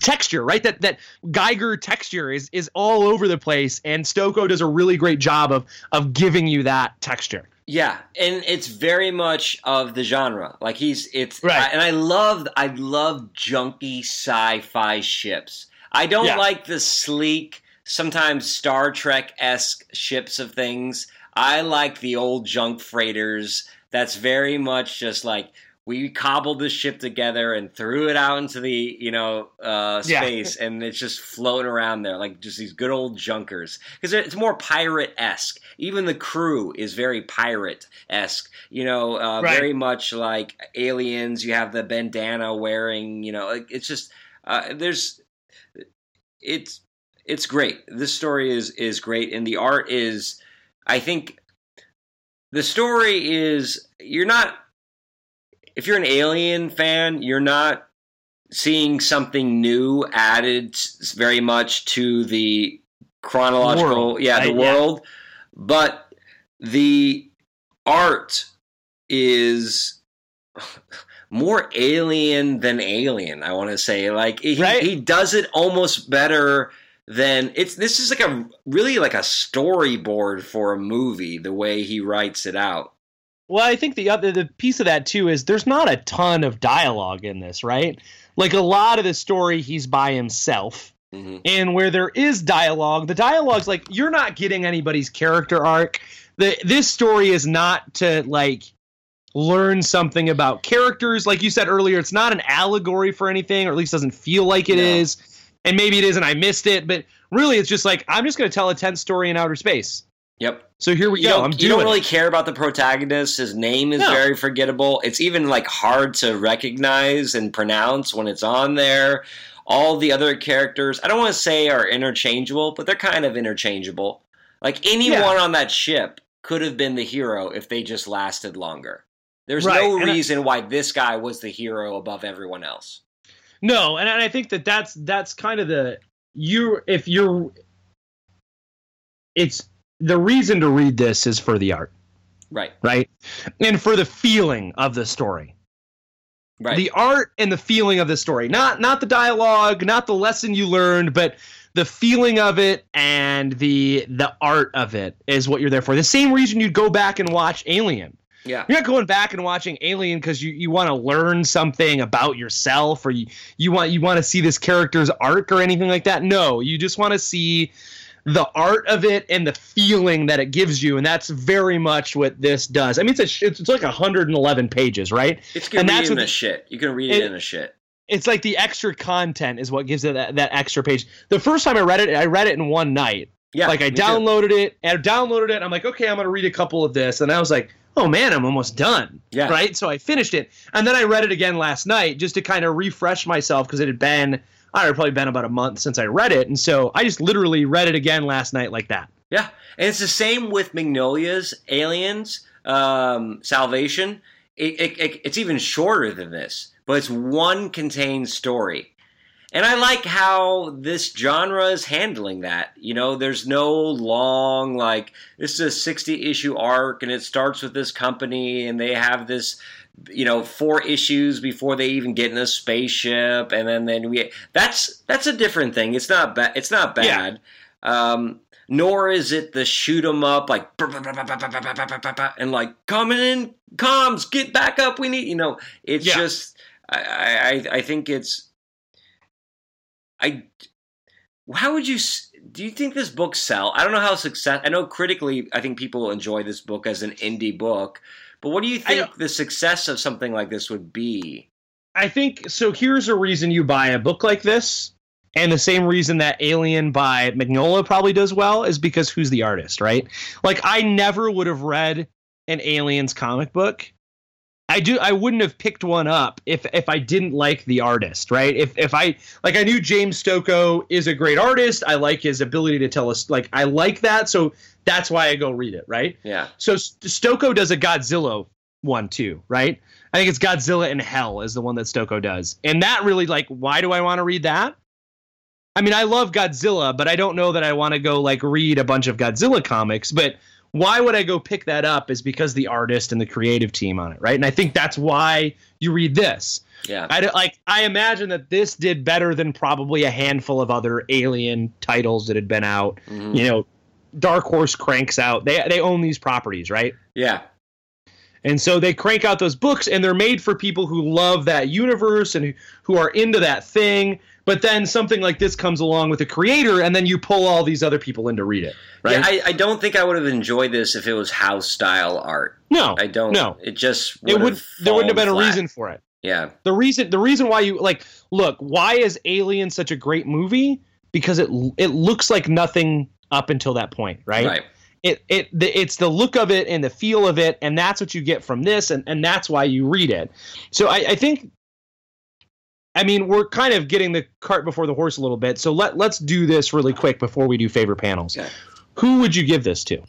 texture, right? That that Geiger texture is is all over the place, and Stokoe does a really great job of of giving you that texture. Yeah, and it's very much of the genre. Like, he's... it's right. I, and I love, I love junky sci-fi ships. I don't yeah. like the sleek... sometimes Star Trek-esque ships of things. I like the old junk freighters. That's very much just like we cobbled this ship together and threw it out into the, you know, uh, space, yeah. and it's just floating around there like just these good old junkers. Because it's more pirate-esque. Even the crew is very pirate-esque. You know, uh, right. very much like Aliens. You have the bandana wearing, you know, like, it's just, uh, there's, it's, it's great. This story is, is great. And the art is, I think, the story is, you're not, if you're an Alien fan, you're not seeing something new added very much to the chronological, world, yeah, right? the world. Yeah. But the art is more Alien than Alien, I want to say. Like, he, right? he does it almost better than, it's, this is like a, really like a storyboard for a movie, the way he writes it out. Well, I think the other the piece of that, too, is there's not a ton of dialogue in this, right? Like, a lot of the story, he's by himself. Mm-hmm. And where there is dialogue, the dialogue's like, you're not getting anybody's character arc. The, this story is not to, like, learn something about characters. Like you said earlier, it's not an allegory for anything, or at least doesn't feel like it no. is. And maybe it is, and I missed it. But really, it's just like, I'm just going to tell a tense story in outer space. Yep. So here we you go. Don't, I'm you don't really it. care about the protagonist. His name is no. very forgettable. It's even like hard to recognize and pronounce when it's on there. All the other characters, I don't want to say are interchangeable, but they're kind of interchangeable. Like anyone yeah. on that ship could have been the hero if they just lasted longer. There's right. no and reason I, why this guy was the hero above everyone else. No, and I think that that's that's kind of the you if you're it's. The reason to read this is for the art. Right. Right. And for the feeling of the story. Right. The art and the feeling of the story. Not not the dialogue, not the lesson you learned, but the feeling of it and the the art of it is what you're there for. The same reason you'd go back and watch Alien. Yeah. You're not going back and watching Alien because you, you want to learn something about yourself or you, you want you want to see this character's arc or anything like that. No, you just want to see the art of it and the feeling that it gives you, and that's very much what this does. I mean, it's a, it's, it's like one hundred eleven pages, right? It's good reading this shit. You can read it, it in a shit. It's like the extra content is what gives it that, that extra page. The first time I read it, I read it in one night. Yeah, like I downloaded too. it, and I downloaded it, and I'm like, okay, I'm going to read a couple of this, and I was like, oh, man, I'm almost done, yeah. right? So I finished it, and then I read it again last night just to kind of refresh myself because it had been – I had probably been about a month since I read it. And so I just literally read it again last night like that. Yeah. And it's the same with Mignola's Aliens, um, Salvation. It, it, it, it's even shorter than this, but it's one contained story. And I like how this genre is handling that. You know, there's no long, like, this is a sixty-issue arc, and it starts with this company, and they have this, you know, four issues before they even get in a spaceship, and then, then we that's that's a different thing. It's not bad. It's not bad. Yeah. Um, nor is it the shoot 'em up like and like coming in comms, get back up. We need you know. It's yeah. just I, I I think it's I. How would you do? You think this book sell? I don't know how success. I know critically, I think people enjoy this book as an indie book. But what do you think the success of something like this would be? I think, so here's a reason you buy a book like this, and the same reason that Alien by Mignola probably does well is because who's the artist, right? Like, I never would have read an Aliens comic book. I do. I wouldn't have picked one up if if I didn't like the artist, right? If if I, like, I knew James Stokoe is a great artist. I like his ability to tell us, like, I like that, so... That's why I go read it, right? Yeah. So Stokoe does a Godzilla one too, right? I think it's Godzilla in Hell is the one that Stokoe does. And that really, like, why do I want to read that? I mean, I love Godzilla, but I don't know that I want to go, like, read a bunch of Godzilla comics. But why would I go pick that up is because the artist and the creative team on it, right? And I think that's why you read this. Yeah. I, like, I imagine that this did better than probably a handful of other Alien titles that had been out, mm-hmm. you know, Dark Horse cranks out. They they own these properties, right? Yeah. And so they crank out those books, and they're made for people who love that universe and who are into that thing. But then something like this comes along with a creator, and then you pull all these other people in to read it. Right? Yeah, I, I don't think I would have enjoyed this if it was house-style art. No, I don't. No, it just would it would there wouldn't have been flat. a reason for it. Yeah, the reason the reason why you like look why is Alien such a great movie? Because it it looks like nothing up until that point, right? Right. It it it's the look of it and the feel of it, and that's what you get from this, and, and that's why you read it. So I, I think, I mean, we're kind of getting the cart before the horse a little bit. So let let's do this really quick before we do favorite panels. Okay. Who would you give this to?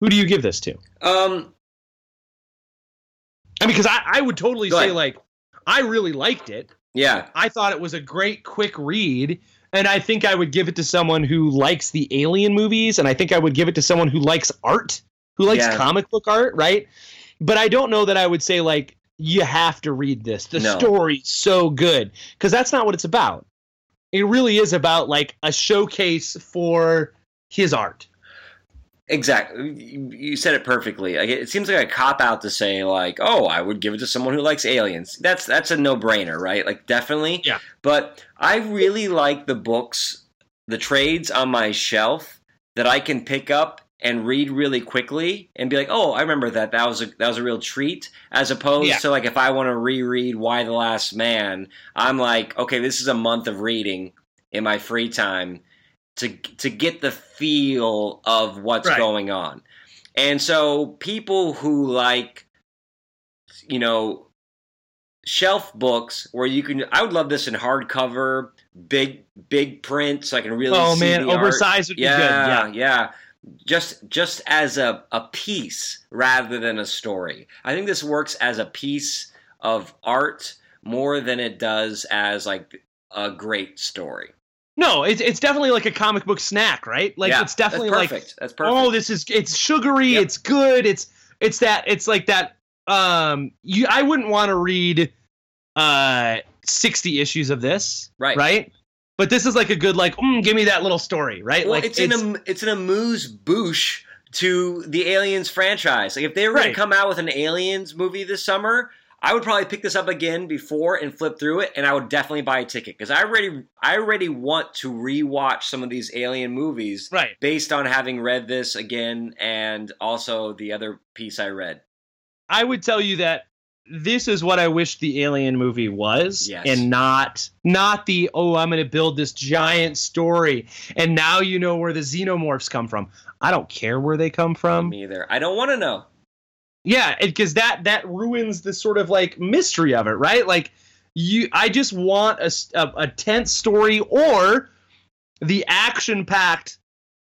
Who do you give this to? Um, I mean, because I I would totally say ahead. like I really liked it. Yeah, I thought it was a great quick read. And I think I would give it to someone who likes the Alien movies, and I think I would give it to someone who likes art, who likes yeah. comic book art, right? But I don't know that I would say, like, you have to read this. The no. story's so good. Because that's not what it's about. It really is about, like, a showcase for his art. Exactly. You said it perfectly. Like, it seems like a cop-out to say, like, oh, I would give it to someone who likes aliens. That's that's a no-brainer, right? Like, definitely. Yeah. But I really like the books, the trades on my shelf that I can pick up and read really quickly and be like, oh, I remember that. That was a, that was a real treat. As opposed yeah. to, like, if I want to reread Why the Last Man, I'm like, okay, this is a month of reading in my free time to to get the feel of what's right. going on. And so people who like, you know, shelf books where you can, I would love this in hardcover, big big print, so I can really oh, see man, the oversized art. would yeah, be good. Yeah, yeah. Just just as a, a piece rather than a story. I think this works as a piece of art more than it does as like a great story. No, it's it's definitely like a comic book snack, right? Like yeah, it's definitely that's perfect. like that's perfect. Oh, this is it's sugary, yep. it's good, it's it's that it's like that um you I wouldn't want to read uh sixty issues of this. Right. Right? But this is like a good like mm, give me that little story, right? Well, like it's, it's in a it's an amuse-bouche to the Aliens franchise. Like if they were right. gonna come out with an Aliens movie this summer, I would probably pick this up again before and flip through it, and I would definitely buy a ticket because I already, I already want to rewatch some of these Alien movies, right. based on having read this again and also the other piece I read. I would tell you that this is what I wish the Alien movie was, yes. and not not the oh, I'm going to build this giant story, and now you know where the Xenomorphs come from. I don't care where they come from. Me either. I don't want to know. Yeah, because that that ruins the sort of like mystery of it, right? Like, you, I just want a, a, a tense story or the action-packed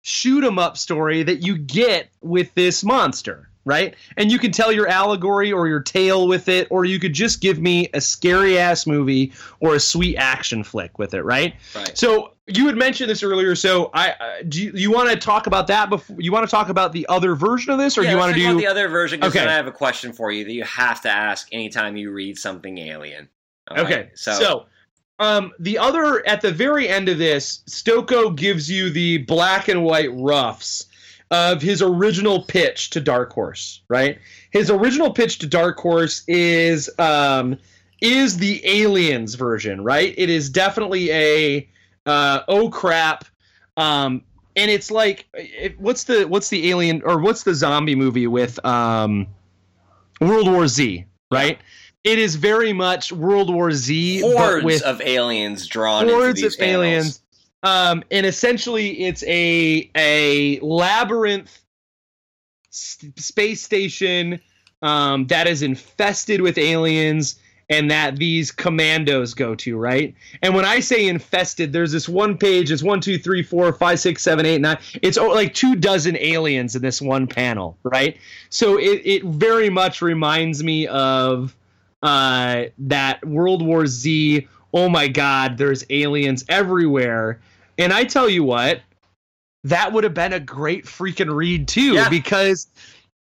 shoot-em-up story that you get with this monster, right? And you can tell your allegory or your tale with it, or you could just give me a scary-ass movie or a sweet action flick with it, right? Right. So you had mentioned this earlier, so I uh, do you, you want to talk about that before you want to talk about the other version of this, or yeah, do you want to do about the other version? Because okay. then I have a question for you that you have to ask anytime you read something Alien. All okay, right? so so um, the other at the very end of this, Stokoe gives you the black and white roughs of his original pitch to Dark Horse. Right, his original pitch to Dark Horse is um, is the Aliens version. Right, it is definitely a Uh, oh crap! Um, and it's like, it, what's the what's the alien or what's the zombie movie with um, World War Z? Right? Yeah. It is very much World War Z. Hordes but with of aliens drawn. Hordes into these of panels. aliens. Um, and essentially, it's a a labyrinth st- space station um, that is infested with aliens. And that these commandos go to, right? And when I say infested, there's this one page. It's one, two, three, four, five, six, seven, eight, nine. It's like two dozen aliens in this one panel, right? So it, it very much reminds me of uh, that World War Z. Oh, my God, there's aliens everywhere. And I tell you what, that would have been a great freaking read, too, yeah. because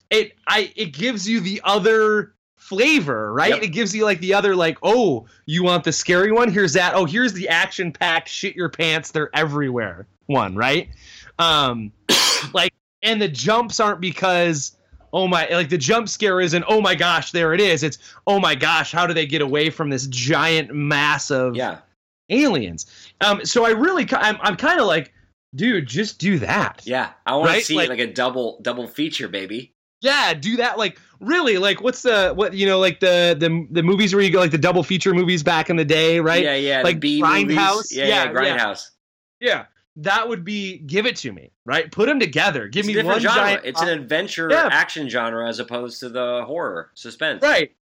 it I it gives you the other flavor, right? Yep. It gives you like the other, like, oh, you want the scary one? Here's that. Oh, here's the action-packed, shit your pants, they're everywhere one, right? Um, like, and the jumps aren't because oh my, like the jump scare isn't, oh my gosh, there it is. It's, oh my gosh, how do they get away from this giant mass of yeah. aliens? Um, so I really, I'm, I'm kind of like, dude, just do that. Yeah, I want right? to see like, like a double double feature, baby. Yeah, do that. Like really, like what's the what you know, like the the the movies where you go like the double feature movies back in the day, right? Yeah, yeah, like the B Grindhouse. Yeah, yeah, yeah, Grindhouse. Yeah. yeah, that would be. Give it to me, right? Put them together. Give it's me one genre. Giant. It's an adventure yeah. action genre as opposed to the horror suspense, right?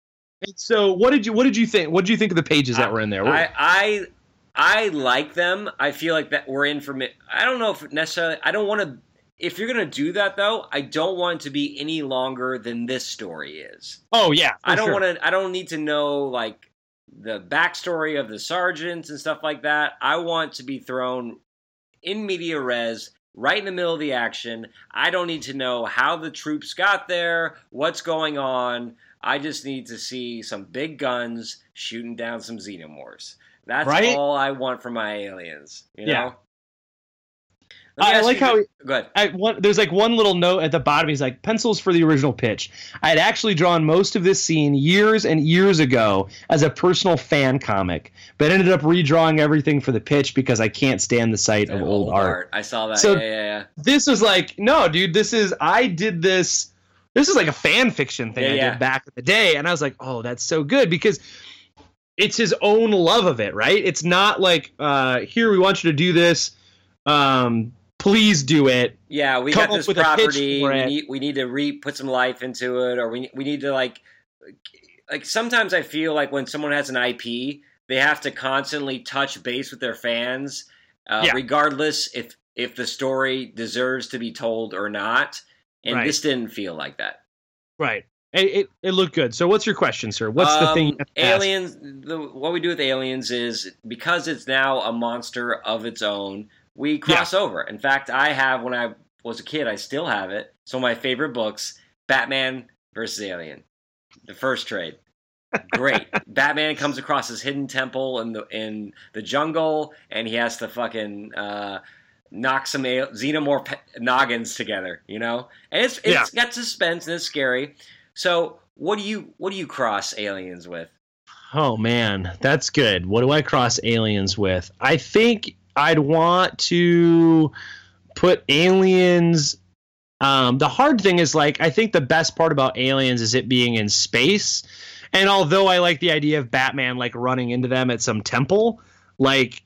And so, what did you what did you think? What did you think of the pages that I, were in there? I. I I like them. I feel like that we're in for mi- I don't know if necessarily. I don't want to. If you're going to do that, though, I don't want it to be any longer than this story is. Oh yeah, I don't sure. want to. I don't need to know like the backstory of the sergeants and stuff like that. I want to be thrown in media res right in the middle of the action. I don't need to know how the troops got there, what's going on. I just need to see some big guns shooting down some xenomorphs. That's right? all I want from my aliens, you know? Yeah. I like you, how... Go ahead. I, one, there's like one little note at the bottom. He's like, pencils for the original pitch. I had actually drawn most of this scene years and years ago as a personal fan comic, but ended up redrawing everything for the pitch because I can't stand the sight of old, old art. art. I saw that. So yeah, yeah, yeah. This is like, no, dude, this is... I did this... This is like a fan fiction thing yeah, I yeah. did back in the day, and I was like, oh, that's so good, because... It's his own love of it, right? It's not like, uh, here, we want you to do this. Um, please do it. Yeah, we Come got this property. We need, we need to re put some life into it, or we we need to like, like sometimes I feel like when someone has an I P, they have to constantly touch base with their fans, uh, yeah. regardless if if the story deserves to be told or not. And right. this didn't feel like that. Right. It, it it looked good. So what's your question, sir? What's um, the thing? Aliens. The, what we do with aliens is because it's now a monster of its own, we cross yeah. over. In fact, I have when I was a kid, I still have it. It's one of my favorite books, Batman versus Alien, the first trade. Great. Batman comes across his hidden temple in the in the jungle, and he has to fucking uh, knock some al- xenomorph pe- noggins together. You know, and it's it's yeah. got suspense and it's scary. So what do you what do you cross aliens with? Oh, man, that's good. What do I cross aliens with? I think I'd want to put aliens. Um, the hard thing is, like, I think the best part about aliens is it being in space. And although I like the idea of Batman, like running into them at some temple, like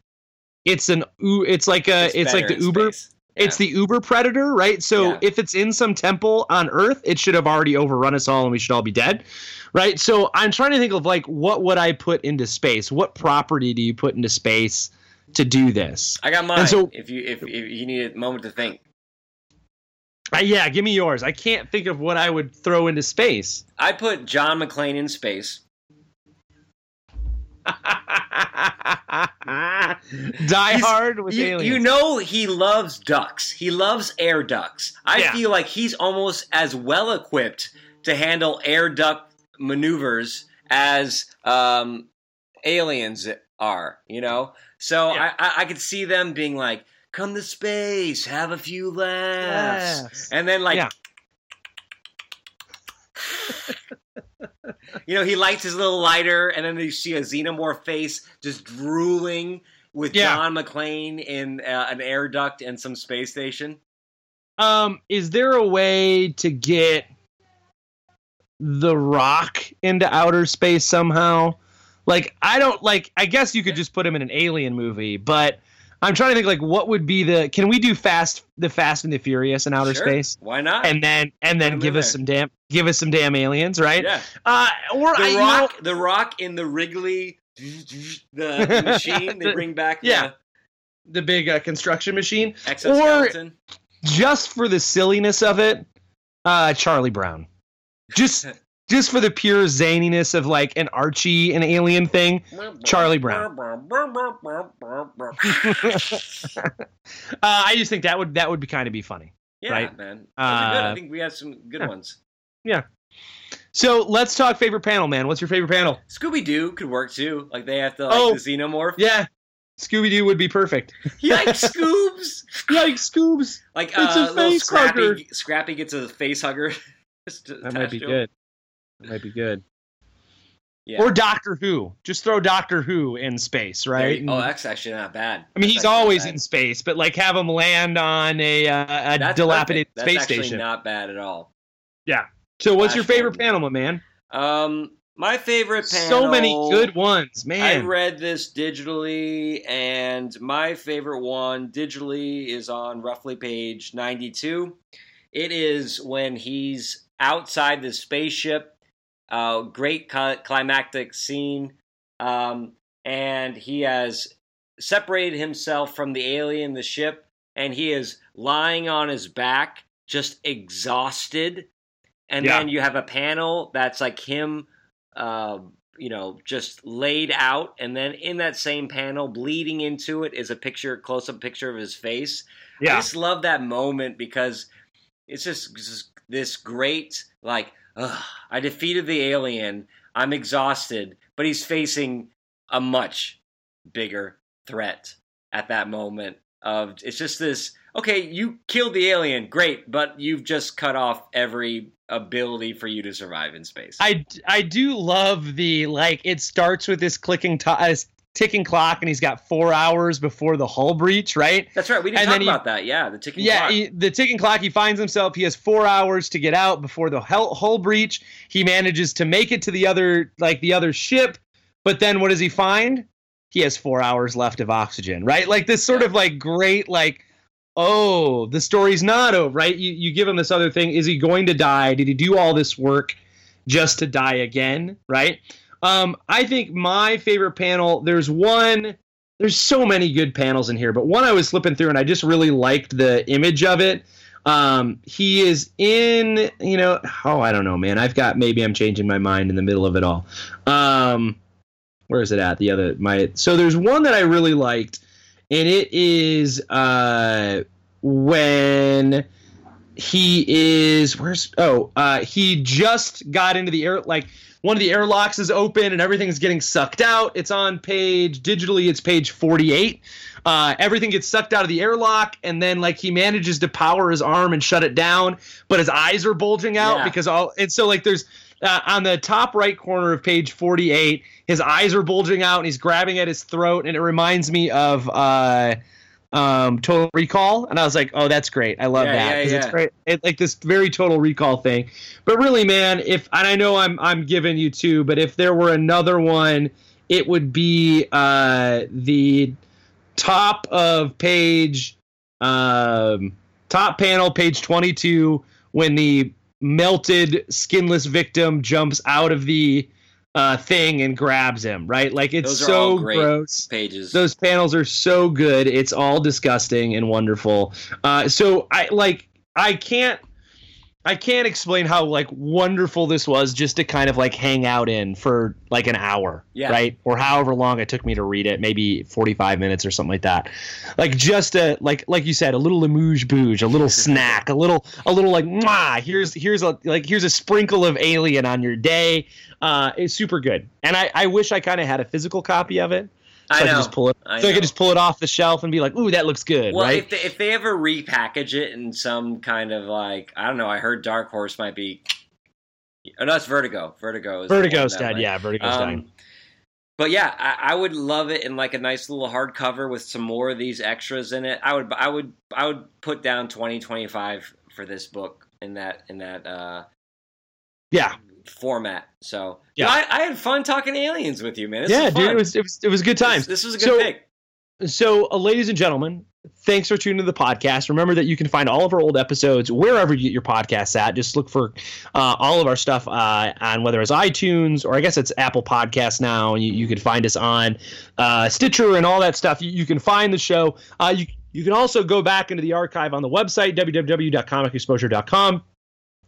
it's an it's like a it's, it's like the Uber. Space. It's the Uber Predator, right? So yeah. if it's in some temple on Earth, it should have already overrun us all and we should all be dead, right? So I'm trying to think of, like, what would I put into space? What property do you put into space to do this? I got mine. And so, if you if, if you need a moment to think. Uh, yeah, give me yours. I can't think of what I would throw into space. I put John McClane in space. Die he's, hard with you, aliens. You know he loves ducks. He loves air ducts. I yeah. feel like he's almost as well equipped to handle air duct maneuvers as um, aliens are. You know, so yeah. I, I, I could see them being like, "Come to space, have a few laughs," yes. and then like. Yeah. You know, he lights his little lighter, and then you see a xenomorph face just drooling with yeah. John McClane in uh, an air duct and some space station. Um, is there a way to get The Rock into outer space somehow? Like, I don't like. I guess you could just put him in an alien movie, but I'm trying to think like what would be the. Can we do fast the Fast and the Furious in outer sure. space? Why not? And then and then I'm give us there. some damn. Give us some damn aliens, right? Yeah. Uh, or the I, Rock, you know, the Rock in the Wrigley, the machine they bring back. The, yeah, the big uh, construction machine. Exoskeleton. Or just for the silliness of it, uh, Charlie Brown. Just, just for the pure zaniness of like an Archie, an alien thing, Charlie Brown. uh, I just think that would that would be kind of be funny. Yeah, right? man. That'd be good. I think we have some good yeah. ones. Yeah. So let's talk favorite panel, man. What's your favorite panel? Scooby-Doo could work, too. Like, they have to, like, oh, the xenomorph. Yeah. Scooby-Doo would be perfect. Yikes, Scoobs! Yikes, Scoobs! Like, uh, little Scrappy, Scrappy gets a face hugger. That might be good. That might be good. Yeah. Or Doctor Who. Just throw Doctor Who in space, right? You, oh, that's actually not bad. I mean, that's he's always in space, but like have him land on a, uh, a dilapidated perfect. space that's station. That's actually not bad at all. Yeah. So what's Flash your favorite one. panel, my man? Um, my favorite panel... So many good ones, man. I read this digitally, and my favorite one digitally is on roughly page ninety-two. It is when he's outside the spaceship. Uh, great climactic scene, um, and he has separated himself from the alien, the ship, and he is lying on his back, just exhausted. And yeah. then you have a panel that's like him, uh, you know, just laid out, and then in that same panel, bleeding into it, is a picture, close-up picture of his face. Yeah. I just love that moment because it's just, just this great, like, ugh, I defeated the alien. I'm exhausted, but he's facing a much bigger threat at that moment. Of it's just this. Okay, you killed the alien, great, but you've just cut off every ability for you to survive in space. I, I do love the like. It starts with this clicking to- this ticking clock, and he's got four hours before the hull breach, right? That's right. We didn't and talk about he, that. Yeah, the ticking yeah, clock. Yeah, the ticking clock. He finds himself. He has four hours to get out before the hull, hull breach. He manages to make it to the other, like the other ship, but then what does he find? He has four hours left of oxygen, right? Like this sort yeah. of like great, like, oh, the story's not over, right? You you give him this other thing. Is he going to die? Did he do all this work just to die again, right? Um, I think my favorite panel, there's one, there's so many good panels in here, but one I was flipping through and I just really liked the image of it. Um, he is in, you know, oh, I don't know, man. I've got, maybe I'm changing my mind in the middle of it all. Um, where is it at? The other, my, so there's one that I really liked and it is, uh, when he is, where's, oh, uh, he just got into the air, like, one of the airlocks is open and everything's getting sucked out. It's on page, digitally, it's page forty-eight. Uh, everything gets sucked out of the airlock, and then like he manages to power his arm and shut it down, but his eyes are bulging out yeah. because all. And so like there's uh, on the top right corner of page forty-eight, his eyes are bulging out and he's grabbing at his throat, and it reminds me of uh, um, Total Recall. And I was like, oh, that's great. I love yeah, that because yeah, yeah. it's great. It, like this very Total Recall thing. But really, man, if and I know I'm I'm giving you two, but if there were another one, it would be uh, the top of page, um, top panel, page twenty-two, when the melted, skinless victim jumps out of the uh, thing and grabs him. Right, like it's Those are so all great gross. Pages. Those panels are so good. It's all disgusting and wonderful. Uh, so I like I can't. I can't explain how like wonderful this was just to kind of like hang out in for like an hour, yeah. right? Or however long it took me to read it, maybe forty-five minutes or something like that. Like just a like like you said, a little amuse bouche, a little snack, a little a little like mwah, here's here's a like here's a sprinkle of Alien on your day. Uh, it's super good, and I, I wish I kind of had a physical copy of it. So I, I know. Could just pull it, I so know. I could just pull it off the shelf and be like, "Ooh, that looks good." Well, right? if, they, if they ever repackage it in some kind of like, I don't know. I heard Dark Horse might be. Oh, no, it's Vertigo. Vertigo. Is Vertigo's dead. Might. Yeah, Vertigo's um, dying. But yeah, I, I would love it in like a nice little hardcover with some more of these extras in it. I would, I would, I would put down twenty twenty-five for this book in that in that. Uh, yeah. format. So yeah, I, I had fun talking aliens with you, man. This yeah, was dude, it was, it was it was good times. This, this was a good so, pick. So, uh, ladies and gentlemen, thanks for tuning to the podcast. Remember that you can find all of our old episodes wherever you get your podcasts at. Just look for uh, all of our stuff uh, on whether it's iTunes or I guess it's Apple Podcasts now. You, you can find us on uh, Stitcher and all that stuff. You, you can find the show. Uh, you you can also go back into the archive on the website w w w dot comic exposure dot com.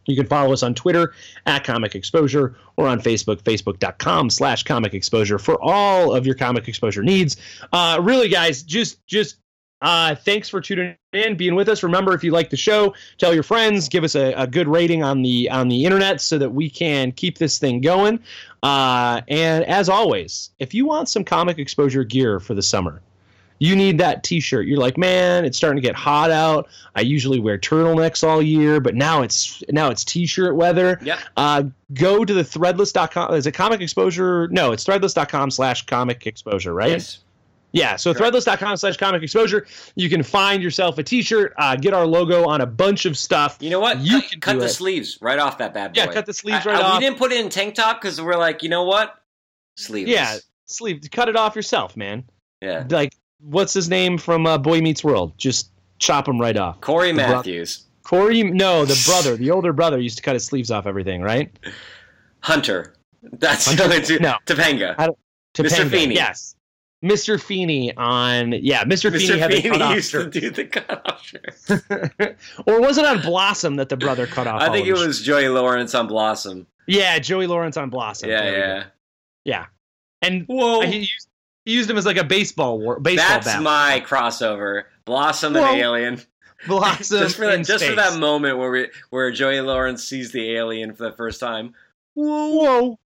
You can follow us on Twitter at Comic Exposure or on Facebook, facebook dot com slash comic exposure for all of your Comic Exposure needs. Uh, really, guys, just just uh, thanks for tuning in, being with us. Remember, if you like the show, tell your friends, give us a, a good rating on the on the internet so that we can keep this thing going. Uh, and as always, if you want some Comic Exposure gear for the summer, you need that T-shirt. You're like, man, it's starting to get hot out. I usually wear turtlenecks all year, but now it's now it's T-shirt weather. Yep. Uh, go to the threadless dot com. Is it Comic Exposure? No, it's threadless dot com slash comic exposure, right? Yes. Yeah, so sure. threadless dot com slash comic exposure. You can find yourself a T-shirt, uh, get our logo on a bunch of stuff. You know what? You cut, can cut the it. sleeves right off that bad boy. Yeah, cut the sleeves I, right I, off. We didn't put it in tank top because we're like, you know what? Sleeves. Yeah, sleeve. Cut it off yourself, man. Yeah. Like, what's his name from uh, Boy Meets World? Just chop him right off. Corey the Matthews. Bro- Corey, no, the brother, the older brother used to cut his sleeves off everything, right? Hunter. That's Hunter? the other two. No. Topanga. I don't, Topanga. Mister Feeney. Yes. Mister Feeney on, yeah, Mister Feeney had the cutoff used shirt. to do the cutoff shirt. Or was it on Blossom that the brother cut off? I think it was Joey Lawrence on Blossom. Yeah, Joey Lawrence on Blossom. Yeah, there yeah. Yeah. And Whoa. He, used, he used him as like a baseball war, baseball bat. That's battle. my crossover. Blossom Whoa. and Alien. Blossom just for that, in Just space. for that moment where we, where Joey Lawrence sees the alien for the first time. Whoa.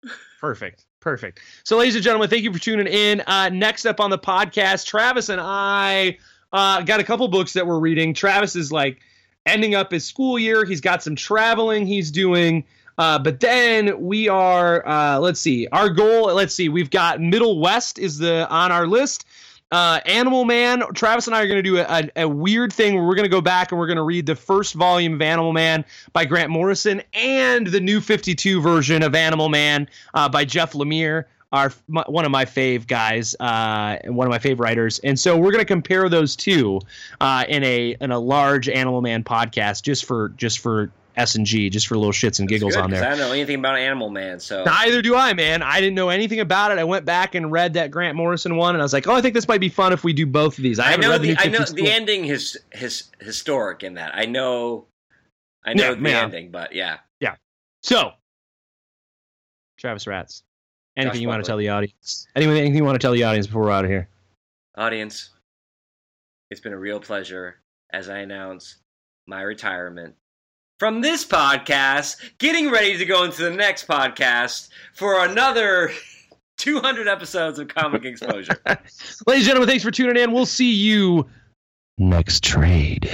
Perfect. Perfect. So, ladies and gentlemen, thank you for tuning in. Uh, next up on the podcast, Travis and I uh, got a couple books that we're reading. Travis is like ending up his school year. He's got some traveling he's doing. Uh, but then we are, uh, let's see, our goal, let's see, we've got Middle West is the on our list. Uh, Animal Man, Travis and I are going to do a, a, a weird thing where we're going to go back and we're going to read the first volume of Animal Man by Grant Morrison and the new fifty-two version of Animal Man uh, by Jeff Lemire, our, my, one of my fave guys uh, and one of my fave writers. And so we're going to compare those two uh, in a in a large Animal Man podcast just for just for S and G, just for little shits and giggles good, on there. I don't know anything about Animal Man, so neither do I, man. I didn't know anything about it. I went back and read that Grant Morrison one, and I was like, oh, I think this might be fun if we do both of these. I, I know, read the, I know the ending is his historic in that. I know, I know yeah, the man. ending, but yeah, yeah. So, Travis Ratz, anything Josh you Butler. want to tell the audience? Anything, anything you want to tell the audience before we're out of here? Audience, it's been a real pleasure as I announce my retirement from this podcast, getting ready to go into the next podcast for another two hundred episodes of Comic Exposure. Ladies and gentlemen, thanks for tuning in. We'll see you next trade.